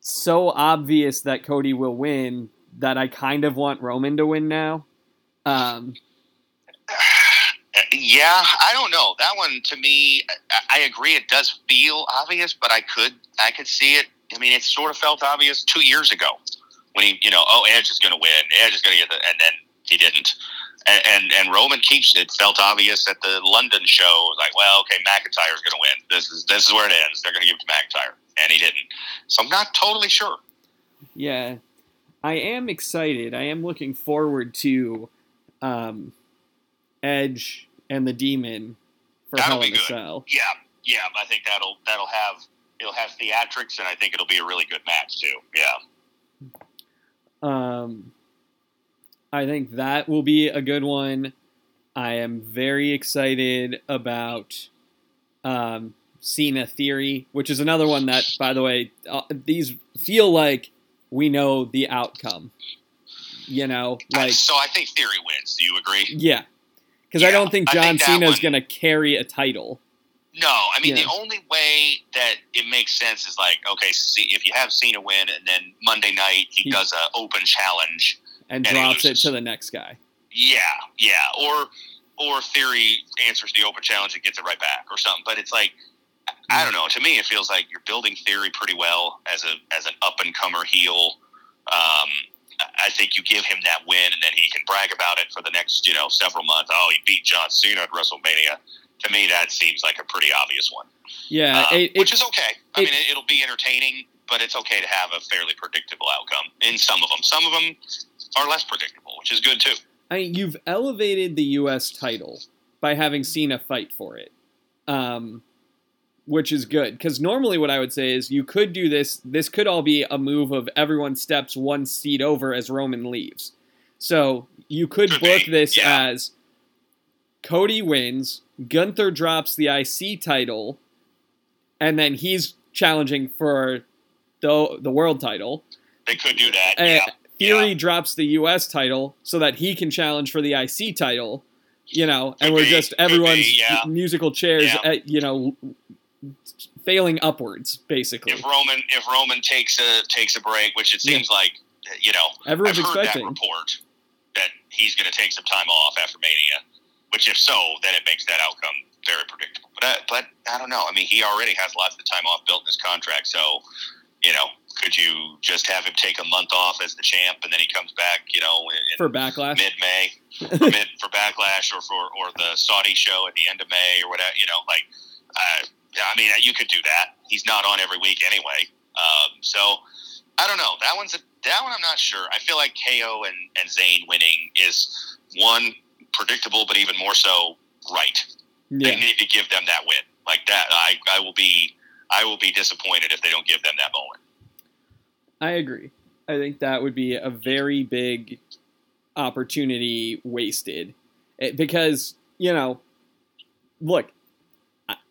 so obvious that Cody will win that I kind of want Roman to win now. Um, yeah, I don't know. That one, to me, I, I agree it does feel obvious, but I could I could see it. I mean, it sort of felt obvious two years ago when he, you know, oh, Edge is going to win. Edge is going to get the – and then he didn't. And, and and Roman keeps it felt obvious at the London show, like, well, okay, McIntyre's going to win. This is this is where it ends. They're going to give it to McIntyre, and he didn't. So I'm not totally sure. Yeah, I am excited. I am looking forward to um, Edge and the Demon for that'll Hell in a Cell. Yeah, yeah, I think that'll that'll have it'll have theatrics, and I think it'll be a really good match too. Yeah. Um. I think that will be a good one. I am very excited about um, Cena Theory, which is another one that, by the way, uh, these feel like we know the outcome. You know, like so. I think Theory wins. Do you agree? Yeah, because yeah, I don't think John Cena is going to carry a title. No, I mean yeah. the only way that it makes sense is like okay, see, if you have Cena win, and then Monday night he, he does an open challenge. And, and drops it to the next guy. Yeah, yeah. Or or Theory answers the open challenge and gets it right back or something. But it's like, I don't know. To me, it feels like you're building Theory pretty well as a as an up-and-comer heel. Um, I think you give him that win, and then he can brag about it for the next, you know, several months. Oh, he beat John Cena at WrestleMania. To me, that seems like a pretty obvious one. Yeah. Um, it, which is okay. I it, mean, it'll be entertaining, but it's okay to have a fairly predictable outcome in some of them. Some of them are less predictable, which is good too. I mean, you've elevated the U S title by having Cena fight for it, um, which is good. Because normally what I would say is you could do this. This could all be a move of everyone steps one seat over as Roman leaves. So you could, could book be. this yeah. as Cody wins, Gunther drops the I C title, and then he's challenging for the, the world title. They could do that, uh, yeah. Theory yeah. drops the U S title so that he can challenge for the I C title, you know, and could we're be, just everyone's be, yeah. musical chairs, yeah. at, you know, failing upwards, basically. If Roman if Roman takes a takes a break, which it seems yeah. like, you know, everyone's I've heard expecting. that report that he's going to take some time off after Mania, which if so, then it makes that outcome very predictable. But I, but I don't know. I mean, he already has lots of time off built in his contract, so, you know, could you just have him take a month off as the champ, and then he comes back, you know, in for Backlash, mid-May, for, mid, for Backlash, or for or the Saudi show at the end of May, or whatever, you know, like, uh, I mean, you could do that. He's not on every week anyway, um, so I don't know. That one's a, that one I'm not sure. I feel like K O and and Zayn winning is one predictable, but even more so right. Yeah. They need to give them that win like that. I I will be I will be disappointed if they don't give them that moment. I agree. I think that would be a very big opportunity wasted it, because, you know, look,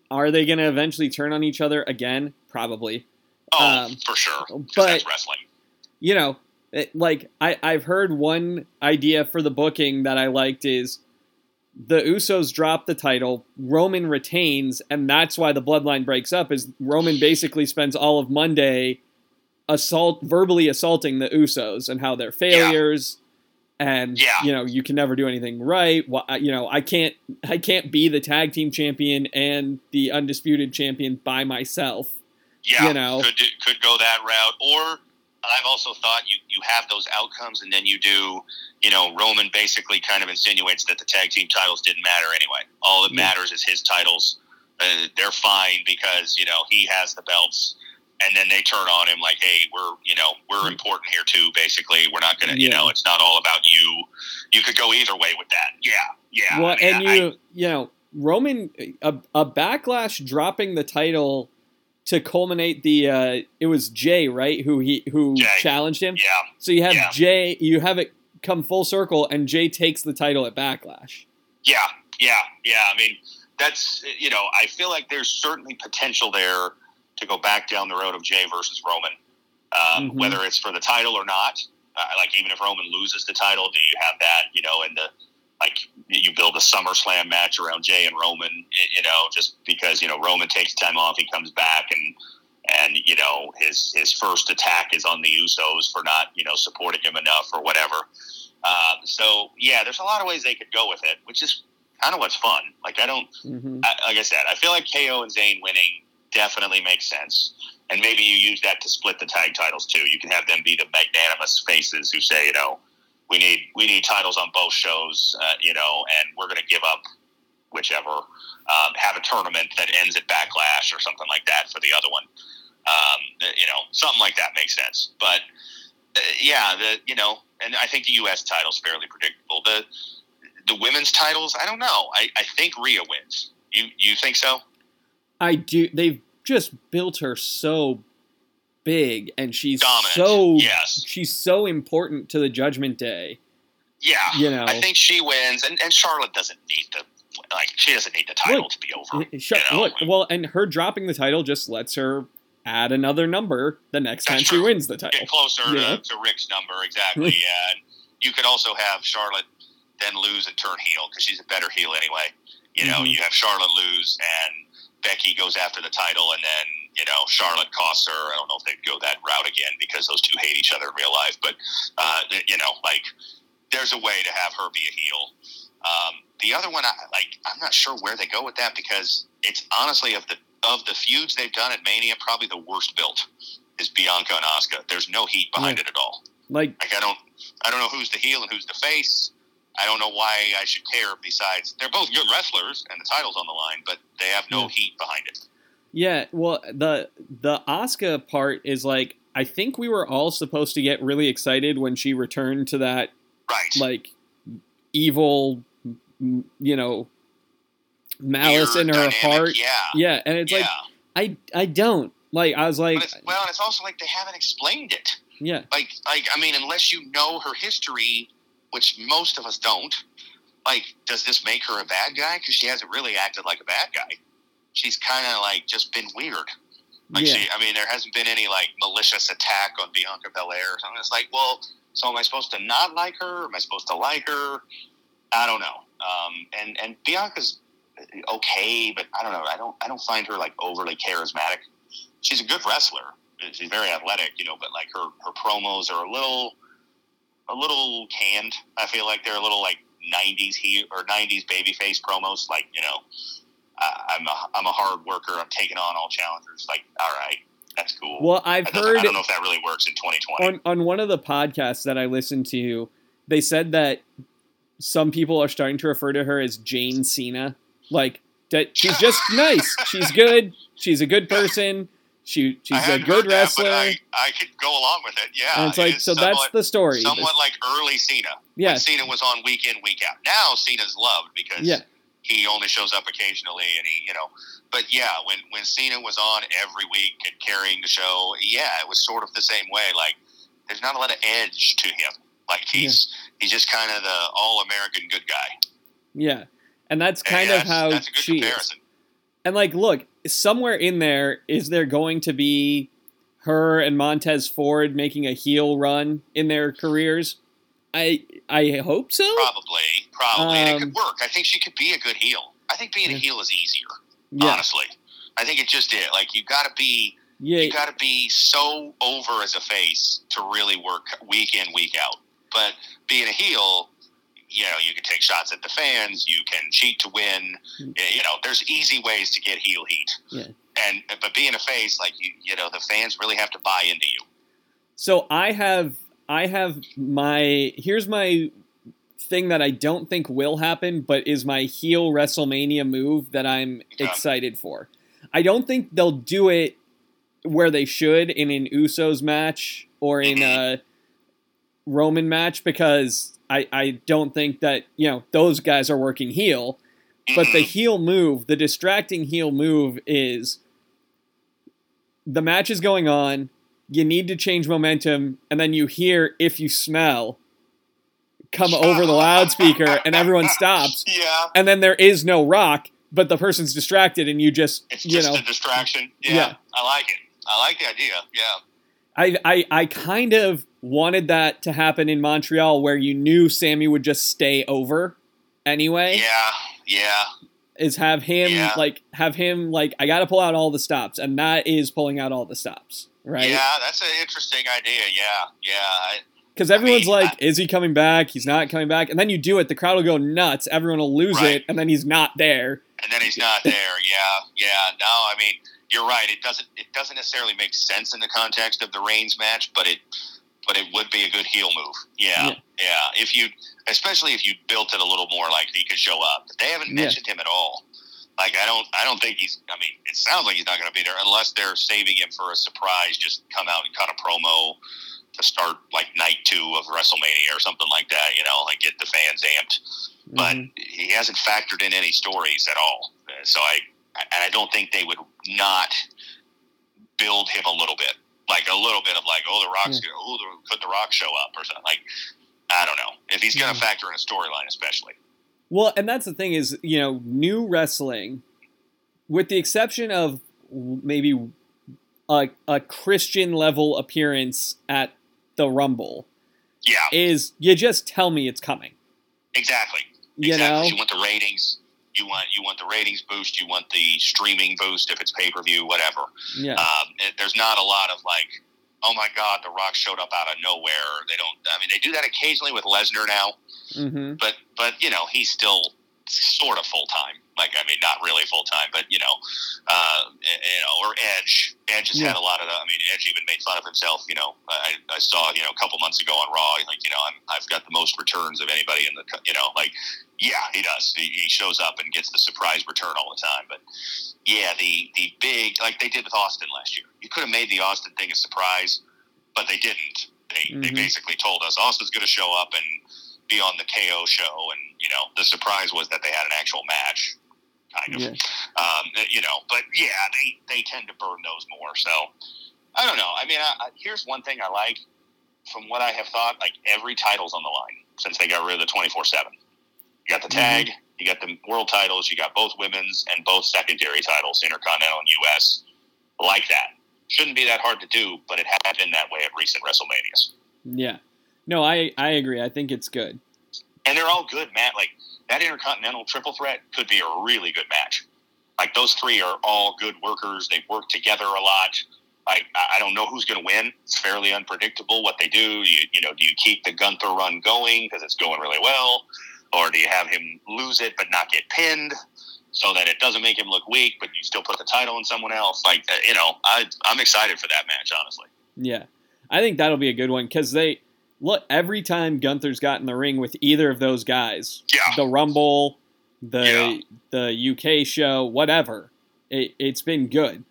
are they going to eventually turn on each other again? Probably. Oh, um, for sure. But that's wrestling. You know, it, like I, I've heard one idea for the booking that I liked is the Usos drop the title, Roman retains, and that's why the bloodline breaks up is Roman basically spends all of Monday assault verbally assaulting the Usos and how they're failures, and yeah. you know, you can never do anything right. Well, you know, I can't, I can't be the tag team champion and the undisputed champion by myself. Yeah, you know, could, could go that route. Or I've also thought you, you have those outcomes, and then you do, you know, Roman basically kind of insinuates that the tag team titles didn't matter anyway. All that yeah. matters is his titles. Uh, they're fine because, you know, he has the belts. And then they turn on him like, hey, we're, you know, we're important here too, basically. We're not going to, yeah. you know, it's not all about you. You could go either way with that. Yeah, yeah. Well, I mean, and you, I, you know, Roman, a, a backlash dropping the title to culminate the, uh, it was Jay, right? Who he, who Jay. challenged him. Yeah. So you have yeah. Jay, you have it come full circle, and Jay takes the title at Backlash. Yeah, yeah, yeah. I mean, that's, you know, I feel like there's certainly potential there to go back down the road of Jay versus Roman, um, mm-hmm. whether it's for the title or not. Uh, like, even if Roman loses the title, do you have that, you know, in the, like, you build a SummerSlam match around Jay and Roman, you know, just because, you know, Roman takes time off, he comes back, and, and you know, his, his first attack is on the Usos for not, you know, supporting him enough or whatever. Uh, so, yeah, there's a lot of ways they could go with it, which is kind of what's fun. Like, I don't, mm-hmm. I, like I said, I feel like K O and Zayn winning definitely makes sense, and maybe you use that to split the tag titles too. You can have them be the magnanimous faces who say, you know, we need we need titles on both shows, uh, you know, and we're going to give up whichever. Um, have a tournament that ends at Backlash or something like that for the other one. Um, you know, something like that makes sense. But uh, yeah, the you know, and I think the U S title's fairly predictable. The the women's titles, I don't know. I, I think Rhea wins. You you think so? I do. They've just built her so big, and she's dominant. so yes. she's so important to the Judgment Day. Yeah, you know, I think she wins, and, and Charlotte doesn't need the like. She doesn't need the title look, to be over. Sh- you know? Look, well, and her dropping the title just lets her add another number the next That's time true. she wins the title. Get closer yeah. to, to Rick's number, exactly. yeah, and you could also have Charlotte then lose and turn heel because she's a better heel anyway. You know, mm-hmm. you have Charlotte lose and Becky goes after the title, and then, you know, Charlotte costs her. I don't know if they'd go that route again because those two hate each other in real life, but, uh, you know, like, there's a way to have her be a heel. Um, the other one, I, like, I'm not sure where they go with that because it's honestly, of the of the feuds they've done at Mania, probably the worst built is Bianca and Asuka. There's no heat behind yeah. it at all. Like, like, I don't I don't know who's the heel and who's the face. I don't know why I should care. Besides, they're both good wrestlers, and the title's on the line, but they have no heat behind it. Yeah, well, the the Asuka part is like, I think we were all supposed to get really excited when she returned to that, right. like, evil, you know, malice Your in her dynamic, heart. Yeah, yeah, and it's yeah. like, I I don't like. I was like, but it's, well, and it's also like they haven't explained it. Yeah, like like I mean, unless you know her history, which most of us don't. Like, does this make her a bad guy? Because she hasn't really acted like a bad guy. She's kind of, like, just been weird. Like, yeah. she, I mean, there hasn't been any, like, malicious attack on Bianca Belair or something. It's like, well, so am I supposed to not like her? Am I supposed to like her? I don't know. Um, and, and Bianca's okay, but I don't know. I don't I don't find her, like, overly charismatic. She's a good wrestler. She's very athletic, you know, but, like, her, her promos are a little... a little canned. I feel like they're a little like nineties heel or nineties babyface promos. Like, you know, uh, I'm a, I'm a hard worker. I'm taking on all challengers. Like, all right, that's cool. Well, I've heard, I don't know if that really works in twenty twenty. On, on one of the podcasts that I listened to, they said that some people are starting to refer to her as Jane Cena. Like that. She's just nice. She's good. She's a good person. She, she's I a good wrestler. That, but I, I could go along with it, yeah. And it's like, it's so somewhat, that's the story. Somewhat like early Cena. Yeah. Cena was on week in, week out. Now Cena's loved because yeah. he only shows up occasionally and he, you know. But yeah, when, when Cena was on every week and carrying the show, yeah, it was sort of the same way. Like, there's not a lot of edge to him. Like, he's yeah. he's just kind of the all-American good guy. Yeah. And that's kind and of that's, how that's a good she comparison. Is. And like, look, somewhere in there, is there going to be her and Montez Ford making a heel run in their careers? I I hope so. Probably, probably, um, and it could work. I think she could be a good heel. I think being yeah. a heel is easier. Yeah. Honestly, I think it just is. Like, you got to be, yeah. you got to be so over as a face to really work week in, week out. But being a heel, you know, you can take shots at the fans. You can cheat to win. You know, there's easy ways to get heel heat. Yeah. And but being a face, like you, you know, the fans really have to buy into you. So I have, I have my here's my thing that I don't think will happen, but is my heel WrestleMania move that I'm okay. excited for. I don't think they'll do it where they should in an Usos match or in a Roman match, because I, I don't think that, you know, those guys are working heel, but the heel move, the distracting heel move is the match is going on. You need to change momentum. And then you hear, "If you smell," come over the loudspeaker and everyone stops. Yeah. And then there is no rock, but the person's distracted and you just, it's you just know. It's just a distraction. Yeah, yeah. I like it. I like the idea. Yeah. I, I, I kind of wanted that to happen in Montreal, where you knew Sammy would just stay over anyway. Yeah. Yeah. Is have him yeah. like, have him like, I got to pull out all the stops, and that is pulling out all the stops. Right. Yeah. That's an interesting idea. Yeah. Yeah. I, Because everyone's I mean, like, I, is he coming back? He's not coming back. And then you do it. The crowd will go nuts. Everyone will lose right. it. And then he's not there. And then he's not there. Yeah. Yeah. No, I mean, you're right. It doesn't it doesn't necessarily make sense in the context of the Reigns match, but it but it would be a good heel move. Yeah. Yeah. yeah. If you, especially if you built it a little more, like he could show up. But they haven't mentioned yeah. him at all. Like, I don't I don't think he's, I mean, it sounds like he's not going to be there unless they're saving him for a surprise, just come out and cut a promo to start like night two of WrestleMania or something like that, you know, like get the fans amped. Mm-hmm. But he hasn't factored in any stories at all. So I, and I don't think they would not build him a little bit, like a little bit of like, oh, the Rock's yeah. oh, the, could the Rock show up or something? Like, I don't know if he's yeah. going to factor in a storyline, especially. Well, and that's the thing is, you know, new wrestling, with the exception of maybe a, a Christian level appearance at the Rumble, yeah, is you just tell me it's coming. Exactly. You exactly. know, you want the ratings. You want you want the ratings boost. You want the streaming boost if it's pay per view, whatever. Yeah. Um, it, there's not a lot of like, oh my God, The Rock showed up out of nowhere. They don't. I mean, they do that occasionally with Lesnar now. Mm-hmm. But but you know, he's still sort of full time. Like, I mean, not really full time, but you know, uh, you know, or Edge. Edge has yeah. had a lot of. The, I mean, Edge even made fun of himself. You know, I, I saw you know a couple months ago on Raw, like you know, I'm, I've got the most returns of anybody in the. You know, like yeah, he does. He, he shows up and gets the surprise return all the time. But yeah, the the big like they did with Austin last year. You could have made the Austin thing a surprise, but they didn't. They mm-hmm. they basically told us Austin's going to show up and be on the K O show, and you know, the surprise was that they had an actual match. Kind of, yeah. um, you know, but yeah, they, they tend to burn those more. So I don't know. I mean, I, I, here's one thing I like from what I have thought, like every title's on the line since they got rid of the twenty-four seven. You got the tag, mm-hmm. you got the world titles, you got both women's and both secondary titles, Intercontinental and U S. Like that. Shouldn't be that hard to do, but it has been that way at recent WrestleManias. Yeah, no, I, I agree. I think it's good. And they're all good, Matt. Like, that Intercontinental Triple Threat could be a really good match. Like, those three are all good workers. They work together a lot. Like, I don't know who's going to win. It's fairly unpredictable what they do. You, you know, do you keep the Gunther run going because it's going really well? Or do you have him lose it but not get pinned so that it doesn't make him look weak, but you still put the title on someone else? Like, you know, I, I'm excited for that match, honestly. Yeah. I think that'll be a good one because they – look, every time Gunther's got in the ring with either of those guys, yeah. the Rumble, the yeah. the U K show, whatever, it, it's been good.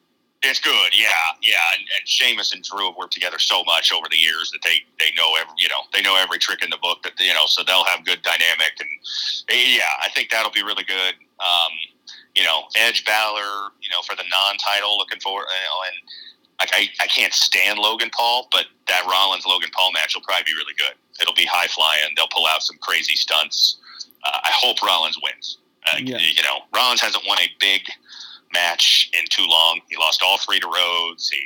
It's good, yeah, yeah. And, and Sheamus and Drew have worked together so much over the years that they, they know every you know they know every trick in the book that you know, so they'll have good dynamic, and yeah, I think that'll be really good. Um, you know, Edge Balor, you know, for the non-title, looking forward, you know, and. Like I, I can't stand Logan Paul, but that Rollins-Logan Paul match will probably be really good. It'll be high-flying. They'll pull out some crazy stunts. Uh, I hope Rollins wins. Uh, yeah. You know, Rollins hasn't won a big match in too long. He lost all three to Rhodes. He,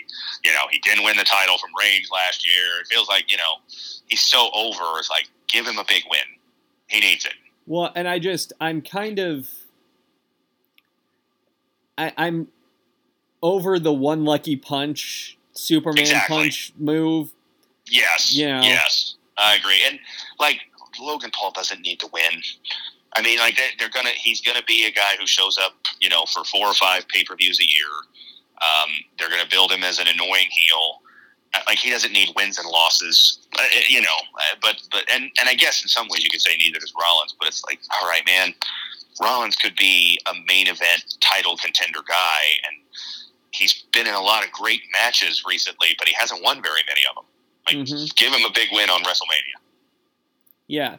you know, he didn't win the title from Reigns last year. It feels like, you know, he's so over. It's like, give him a big win. He needs it. Well, and I just, I'm kind of, I, I'm, over the one lucky punch, Superman exactly. punch move. Yes. You know, yes. I agree. And, like, Logan Paul doesn't need to win. I mean, like, they're gonna. He's gonna be a guy who shows up, you know, for four or five pay-per-views a year. Um, they're gonna build him as an annoying heel. Like, he doesn't need wins and losses, you know. But but and, and I guess in some ways you could say neither does Rollins. But it's like, all right, man, Rollins could be a main event title contender guy, and he's been in a lot of great matches recently, but he hasn't won very many of them. Like, mm-hmm. give him a big win on WrestleMania. Yeah.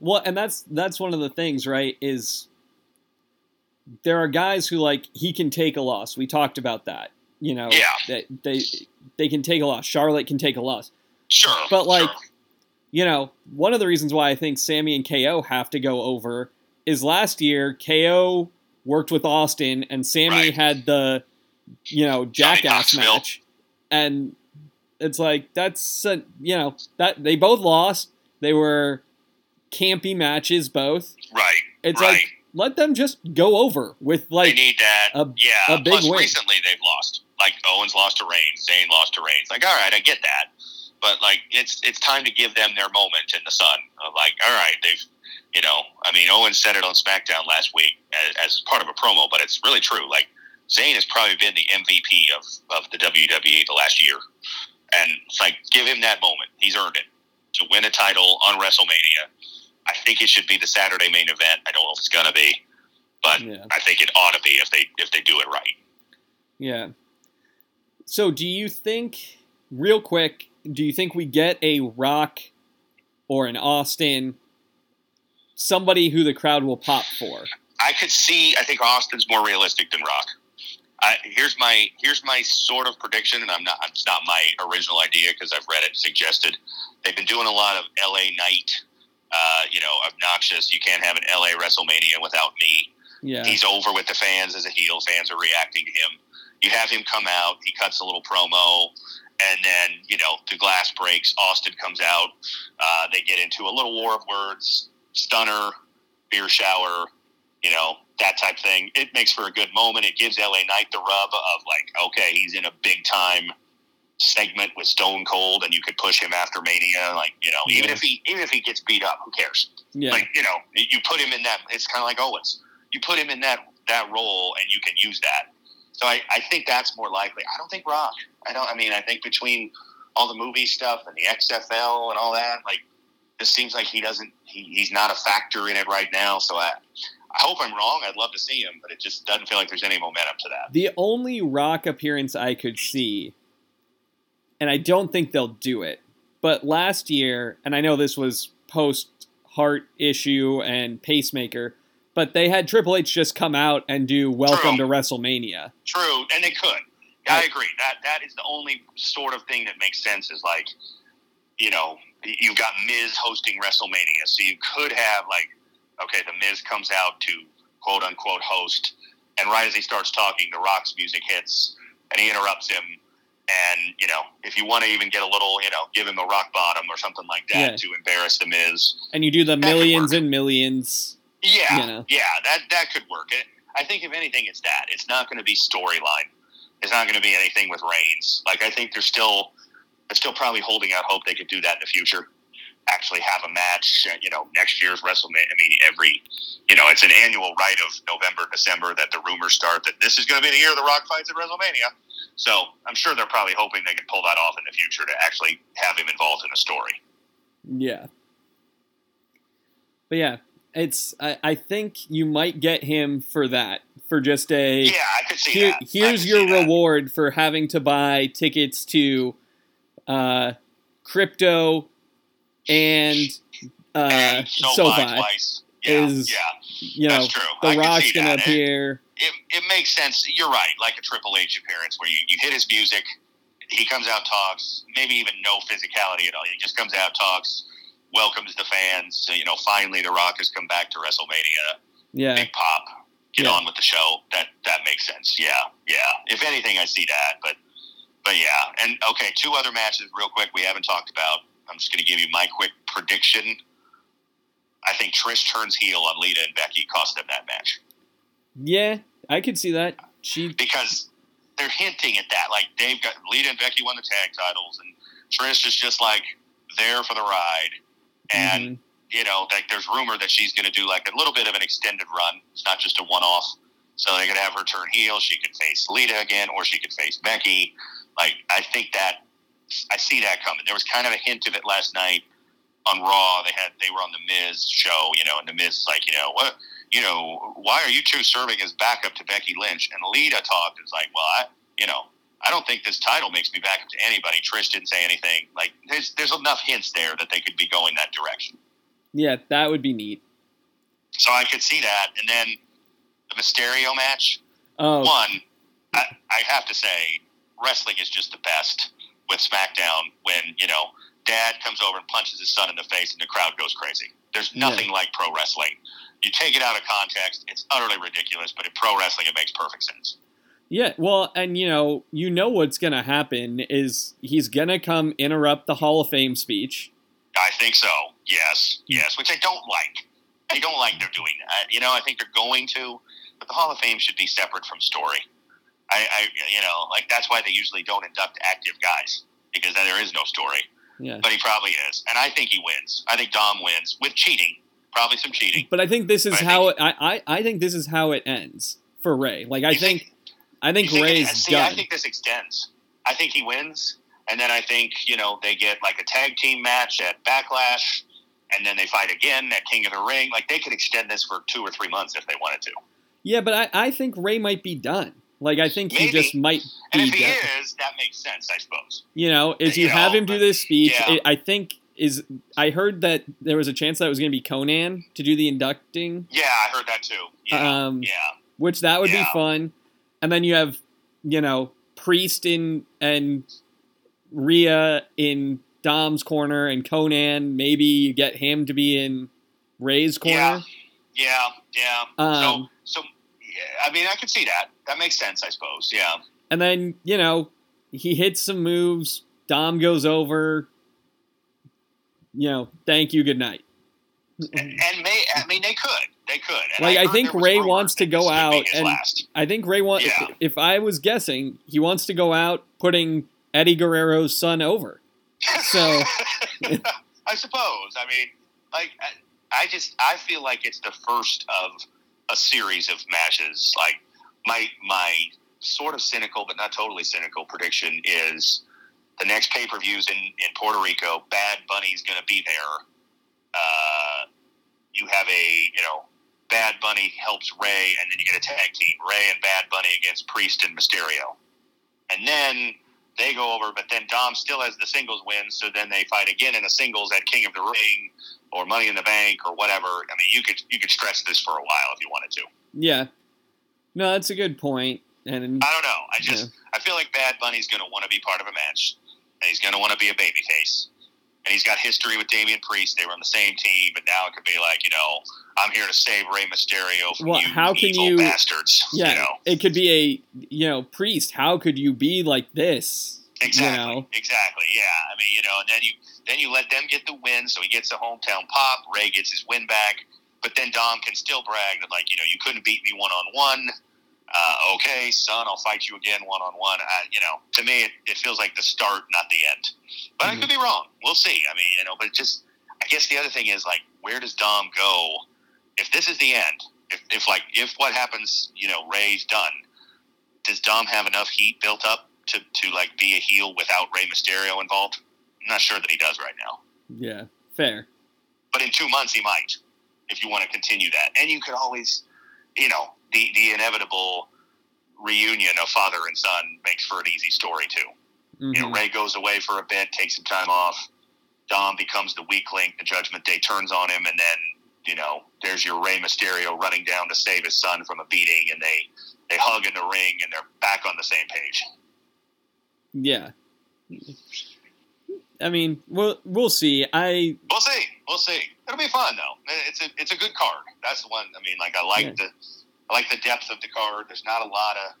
Well, and that's that's one of the things, right, is there are guys who, like, he can take a loss. We talked about that, you know. Yeah. They, they, they can take a loss. Charlotte can take a loss. Sure. But, like, sure. you know, one of the reasons why I think Sami and K O have to go over is last year K O worked with Austin and Sami right. had the, you know, jackass match. And it's like, that's, a, you know, that they both lost. They were... campy matches both. Right. It's right. like, let them just go over with, like, they need that. A, yeah. A big Plus, win. Recently they've lost. Like, Owens lost to Reigns. Zayn lost to Reigns. Like, all right, I get that. But, like, it's it's time to give them their moment in the sun. Of like, all right, they've, you know, I mean, Owens said it on SmackDown last week as, as part of a promo, but it's really true. Like, Zayn has probably been the M V P of, of the W W E the last year. And it's like, give him that moment. He's earned it. To win a title on WrestleMania. I think it should be the Saturday main event. I don't know if it's gonna be, but yeah. I think it ought to be if they if they do it right. Yeah. So, do you think, real quick, do you think we get a Rock or an Austin, somebody who the crowd will pop for? I could see. I think Austin's more realistic than Rock. I, here's my here's my sort of prediction, and I'm not. It's not my original idea because I've read it suggested. They've been doing a lot of L A night. Uh, you know, obnoxious. You can't have an L A WrestleMania without me. Yeah. He's over with the fans as a heel. Fans are reacting to him. You have him come out. He cuts a little promo, and then you know the glass breaks. Austin comes out. Uh, they get into a little war of words, stunner, beer shower. You know, that type of thing. It makes for a good moment. It gives L A Knight the rub of like, okay, he's in a big time segment with Stone Cold, and you could push him after Mania. Like, you know, even yeah. if he even if he gets beat up, who cares? Yeah. Like, you know, you put him in that. It's kind of like Owens. You put him in that that role, and you can use that. So I, I think that's more likely. I don't think Rock. I don't. I mean, I think between all the movie stuff and the X F L and all that, like, this seems like he doesn't. He, he's not a factor in it right now. So I. I hope I'm wrong. I'd love to see him, but it just doesn't feel like there's any momentum to that. The only Rock appearance I could see, and I don't think they'll do it, but last year, and I know this was post-heart issue and pacemaker, but they had Triple H just come out and do Welcome True. to WrestleMania. True, and they could. I agree. That That is the only sort of thing that makes sense is like, you know, you've got Miz hosting WrestleMania, so you could have like, okay, The Miz comes out to quote-unquote host, and right as he starts talking, The Rock's music hits, and he interrupts him, and, you know, if you want to even get a little, you know, give him a rock bottom or something like that yeah. to embarrass The Miz. And you do the millions and millions. Yeah, you know. yeah, that, that could work. It, I think, if anything, it's that. It's not going to be storyline. It's not going to be anything with Reigns. Like, I think they're still, they're still probably holding out hope they could do that in the future. Actually have a match, you know, next year's WrestleMania. I mean, every, you know, it's an annual right of November, December that the rumors start that this is going to be the year the Rock fights at WrestleMania. So I'm sure they're probably hoping they can pull that off in the future to actually have him involved in a story. Yeah. But yeah, it's, I, I think you might get him for that, for just a, yeah, I could see here, that. Here's your reward that. For having to buy tickets to uh, crypto And, uh, and so SoFi yeah, is, yeah, you know, true. The I Rock's going to appear. It, it makes sense. You're right. Like a Triple H appearance where you, you hit his music, he comes out, talks, maybe even no physicality at all. He just comes out, talks, welcomes the fans. So, you know, finally The Rock has come back to WrestleMania. Yeah. Big pop. Get yeah. on with the show. That, that makes sense. Yeah. Yeah. If anything, I see that, but, but yeah. And okay. Two other matches real quick. We haven't talked about. I'm just going to give you my quick prediction. I think Trish turns heel on Lita and Becky cost them that match. Yeah, I could see that. She... Because they're hinting at that. Like, they've got Lita and Becky won the tag titles, and Trish is just like, there for the ride. And, mm-hmm. you know, like there's rumor that she's going to do like a little bit of an extended run. It's not just a one-off. So they could have her turn heel. She could face Lita again, or she could face Becky. Like, I think that I see that coming. There was kind of a hint of it last night on Raw. They had they were on the Miz show, you know, and the Miz like, you know, what, you know, why are you two serving as backup to Becky Lynch? And Lita talked. It's like, well, I, you know, I don't think this title makes me backup to anybody. Trish didn't say anything. Like, there's there's enough hints there that they could be going that direction. Yeah, that would be neat. So I could see that, and then. The Mysterio match, oh. one, I, I have to say, wrestling is just the best with SmackDown when, you know, dad comes over and punches his son in the face and the crowd goes crazy. There's nothing yeah. like pro wrestling. You take it out of context, it's utterly ridiculous, but in pro wrestling, it makes perfect sense. Yeah, well, and, you know, you know what's going to happen is he's going to come interrupt the Hall of Fame speech. I think so, yes, yes, which I don't like. I don't like they're doing that. You know, I think they're going to. But the Hall of Fame should be separate from Story. I, I, you know, like that's why they usually don't induct active guys because there is no Story. Yeah. But he probably is, and I think he wins. I think Dom wins with cheating, probably some cheating. But I think this is but how I think, it, I, I, I think this is how it ends for Ray. Like I think, think, I think, think Ray's see, done. I think this extends. I think he wins, and then I think you know they get like a tag team match at Backlash, and then they fight again at King of the Ring. Like they could extend this for two or three months if they wanted to. Yeah, but I, I think Ray might be done. Like, I think Maybe. he just might be done. And if he done. is, that makes sense, I suppose. You know, if you, you know, have him do this speech, yeah. it, I think is... I heard that there was a chance that it was going to be Conan to do the inducting. Yeah, I heard that too. Yeah, um, yeah. Which, that would yeah. be fun. And then you have, you know, Priest in and Rhea in Dom's corner and Conan. Maybe you get him to be in Ray's corner. Yeah, yeah, yeah. Um, so... So, I mean, I could see that. That makes sense, I suppose, yeah. And then, you know, he hits some moves. Dom goes over. You know, thank you, good night. And, and may, I mean, they could. They could. And like, I, I think Ray wants to go out. And last. I think Ray wants, yeah. if, if I was guessing, he wants to go out putting Eddie Guerrero's son over. So, I suppose. I mean, like, I, I just, I feel like it's the first of a series of matches. Like my my sort of cynical but not totally cynical prediction is the next pay-per-views in, in Puerto Rico, Bad Bunny's going to be there. Uh, you have a, you know, Bad Bunny helps Ray, and then you get a tag team, Ray and Bad Bunny against Priest and Mysterio. And then they go over, but then Dom still has the singles win, so then they fight again in the singles at King of the Ring, or Money in the Bank, or whatever. I mean, you could you could stretch this for a while if you wanted to. Yeah. No, that's a good point. And I don't know. I just yeah. I feel like Bad Bunny's going to want to be part of a match, and he's going to want to be a babyface. And he's got history with Damian Priest. They were on the same team, but now it could be like, you know, I'm here to save Rey Mysterio from well, you how can evil you, bastards. Yeah, you know? It could be a, you know, Priest, how could you be like this? Exactly, you know? exactly, yeah. I mean, you know, and then you then you let them get the win, so he gets a hometown pop, Ray gets his win back, but then Dom can still brag that, like, you know, you couldn't beat me one-on-one. Uh, okay, son, I'll fight you again one-on-one. I, you know, to me, it, it feels like the start, not the end. But mm-hmm. I could be wrong. We'll see. I mean, you know, but just, I guess the other thing is, like, where does Dom go if this is the end? If, if like, if what happens, you know, Ray's done, does Dom have enough heat built up to, to like be a heel without Rey Mysterio involved? I'm not sure that he does right now. Yeah, fair. But in two months he might, if you want to continue that. And you could always, you know, the, the inevitable reunion of father and son makes for an easy story too. Mm-hmm. You know, Rey goes away for a bit, takes some time off. Dom becomes the weak link. The Judgment Day turns on him, and then, you know, there's your Rey Mysterio running down to save his son from a beating, and they, they hug in the ring, and they're back on the same page. Yeah. I mean, we'll we'll see. I we'll see, we'll see. It'll be fun though. It's a it's a good card. That's the one. I mean, like I like yeah. the I like the depth of the card. There's not a lot of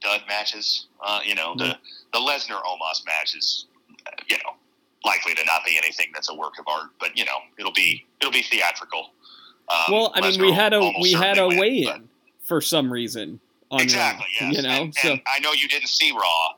dud matches. Uh, you know, the the Lesnar Omos match is, you know, likely to not be anything that's a work of art. But you know, it'll be it'll be theatrical. Um, well, I Lesnar mean, we had a we had a weigh in, in for some reason. On exactly. Raw, yes. You know, and, so and I know you didn't see Raw,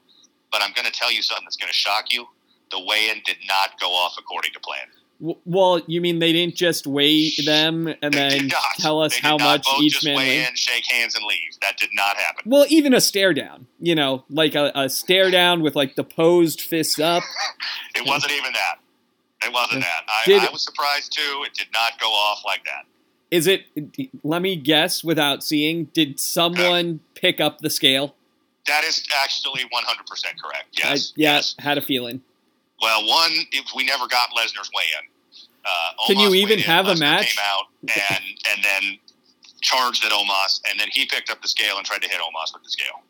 but I'm going to tell you something that's going to shock you. the weigh-in did not go off according to plan. Well, you mean they didn't just weigh them and they then tell us they how much both each just man weigh in, shake hands, and leave? That did not happen. Well, even a stare down, you know, like a, a stare down with like the posed fists up. It wasn't even that. It wasn't that. I, did, I was surprised too. It did not go off like that. Is it? Let me guess without seeing. Did someone uh, pick up the scale? That is actually one hundred percent correct. Yes. I, yeah, yes. Had a feeling. Well, one, if we never got Lesnar's weigh-in. Uh, Can you even have Lesnar a match? Came out and, and then charged at Omos, and then he picked up the scale and tried to hit Omos with the scale.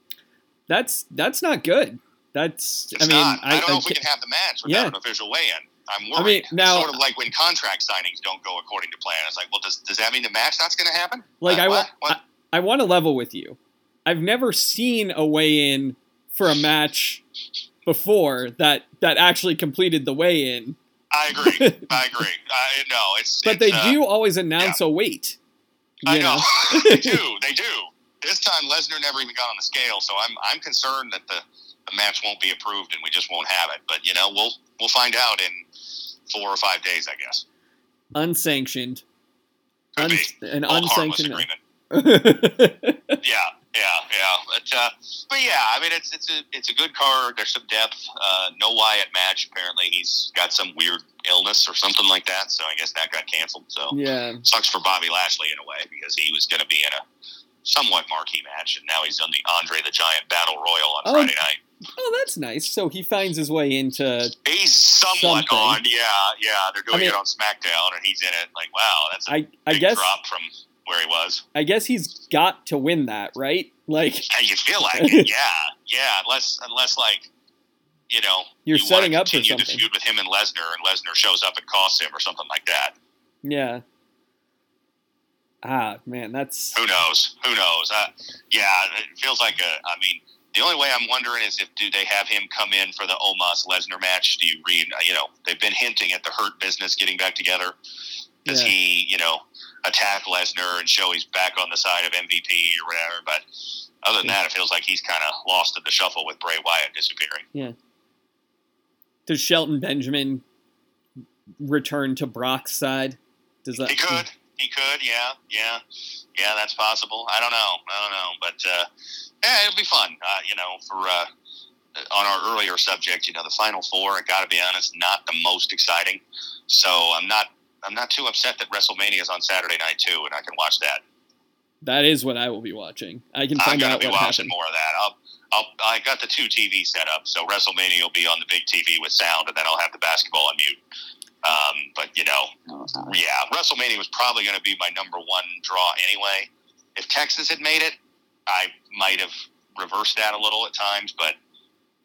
That's that's not good. That's it's I mean, not. I, I don't I, know I, if we can have the match without yeah. an official weigh-in. I'm worried. I mean, now, it's sort of like when contract signings don't go according to plan. It's like, well, does does that mean the match that's going to happen? Like uh, I, what? What? I I want to level with you. I've never seen a weigh-in for a match before that that actually completed the weigh-in. I agree. I agree. I, no, it's but it's, they uh, do always announce yeah. a weight. I know, know. They do. They do. This time Lesnar never even got on the scale, so I'm I'm concerned that the, the match won't be approved and we just won't have it. But you know, we'll we'll find out in four or five days, I guess. Unsanctioned. Could Un- be. An All unsanctioned agreement. yeah. Yeah, yeah, but uh, but yeah, I mean it's it's a it's a good card. There's some depth. Uh, no Wyatt match apparently. He's got some weird illness or something like that, so I guess that got canceled. So yeah, sucks for Bobby Lashley in a way because he was going to be in a somewhat marquee match, and now he's on the Andre the Giant Battle Royal on oh, Friday night. Oh, that's nice. So he finds his way into he's somewhat something. on. Yeah, yeah, they're doing I mean, it on SmackDown, and he's in it. Like wow, that's a I, I big guess, drop from. Where he was. I guess he's got to win that, right? Like you feel like it, yeah. Yeah, unless unless like you know you're you setting up for something. To feud with him and Lesnar and Lesnar shows up and costs him or something like that. Yeah. Ah, man, that's Who knows? Who knows? Uh, yeah, it feels like a I mean, the only way I'm wondering is if do they have him come in for the Omos Lesnar match? Do you read you know, they've been hinting at the Hurt Business getting back together. Does yeah. he, you know, attack Lesnar and show he's back on the side of M V P or whatever? But other than yeah. that, it feels like he's kind of lost in the shuffle with Bray Wyatt disappearing. Yeah. Does Shelton Benjamin return to Brock's side? Does that? He could. He could. Yeah. Yeah. Yeah. That's possible. I don't know. I don't know. But uh, yeah, it'll be fun. Uh, you know, for. Uh, on our earlier subject, you know, the Final Four. I got to be honest, not the most exciting. So I'm not. I'm not too upset that WrestleMania is on Saturday night, too, and I can watch that. That is what I will be watching. I can find out what happened. I'm going to be watching more of that. I'll, I'll, I got the two T V set up, so WrestleMania will be on the big T V with sound, and then I'll have the basketball on mute. Um, but, you know, no, yeah, WrestleMania was probably going to be my number one draw anyway. If Texas had made it, I might have reversed that a little at times, but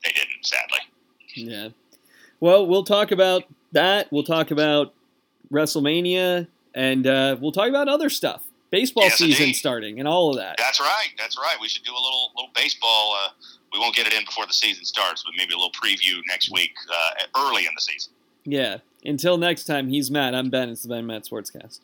they didn't, sadly. Yeah. Well, we'll talk about that. We'll talk about WrestleMania, and uh, we'll talk about other stuff. Baseball yes, season indeed. starting and all of that. That's right. That's right. We should do a little little baseball. Uh, we won't get it in before the season starts, but maybe a little preview next week uh, early in the season. Yeah. Until next time, he's Matt. I'm Ben. It's the Ben Matt Sportscast.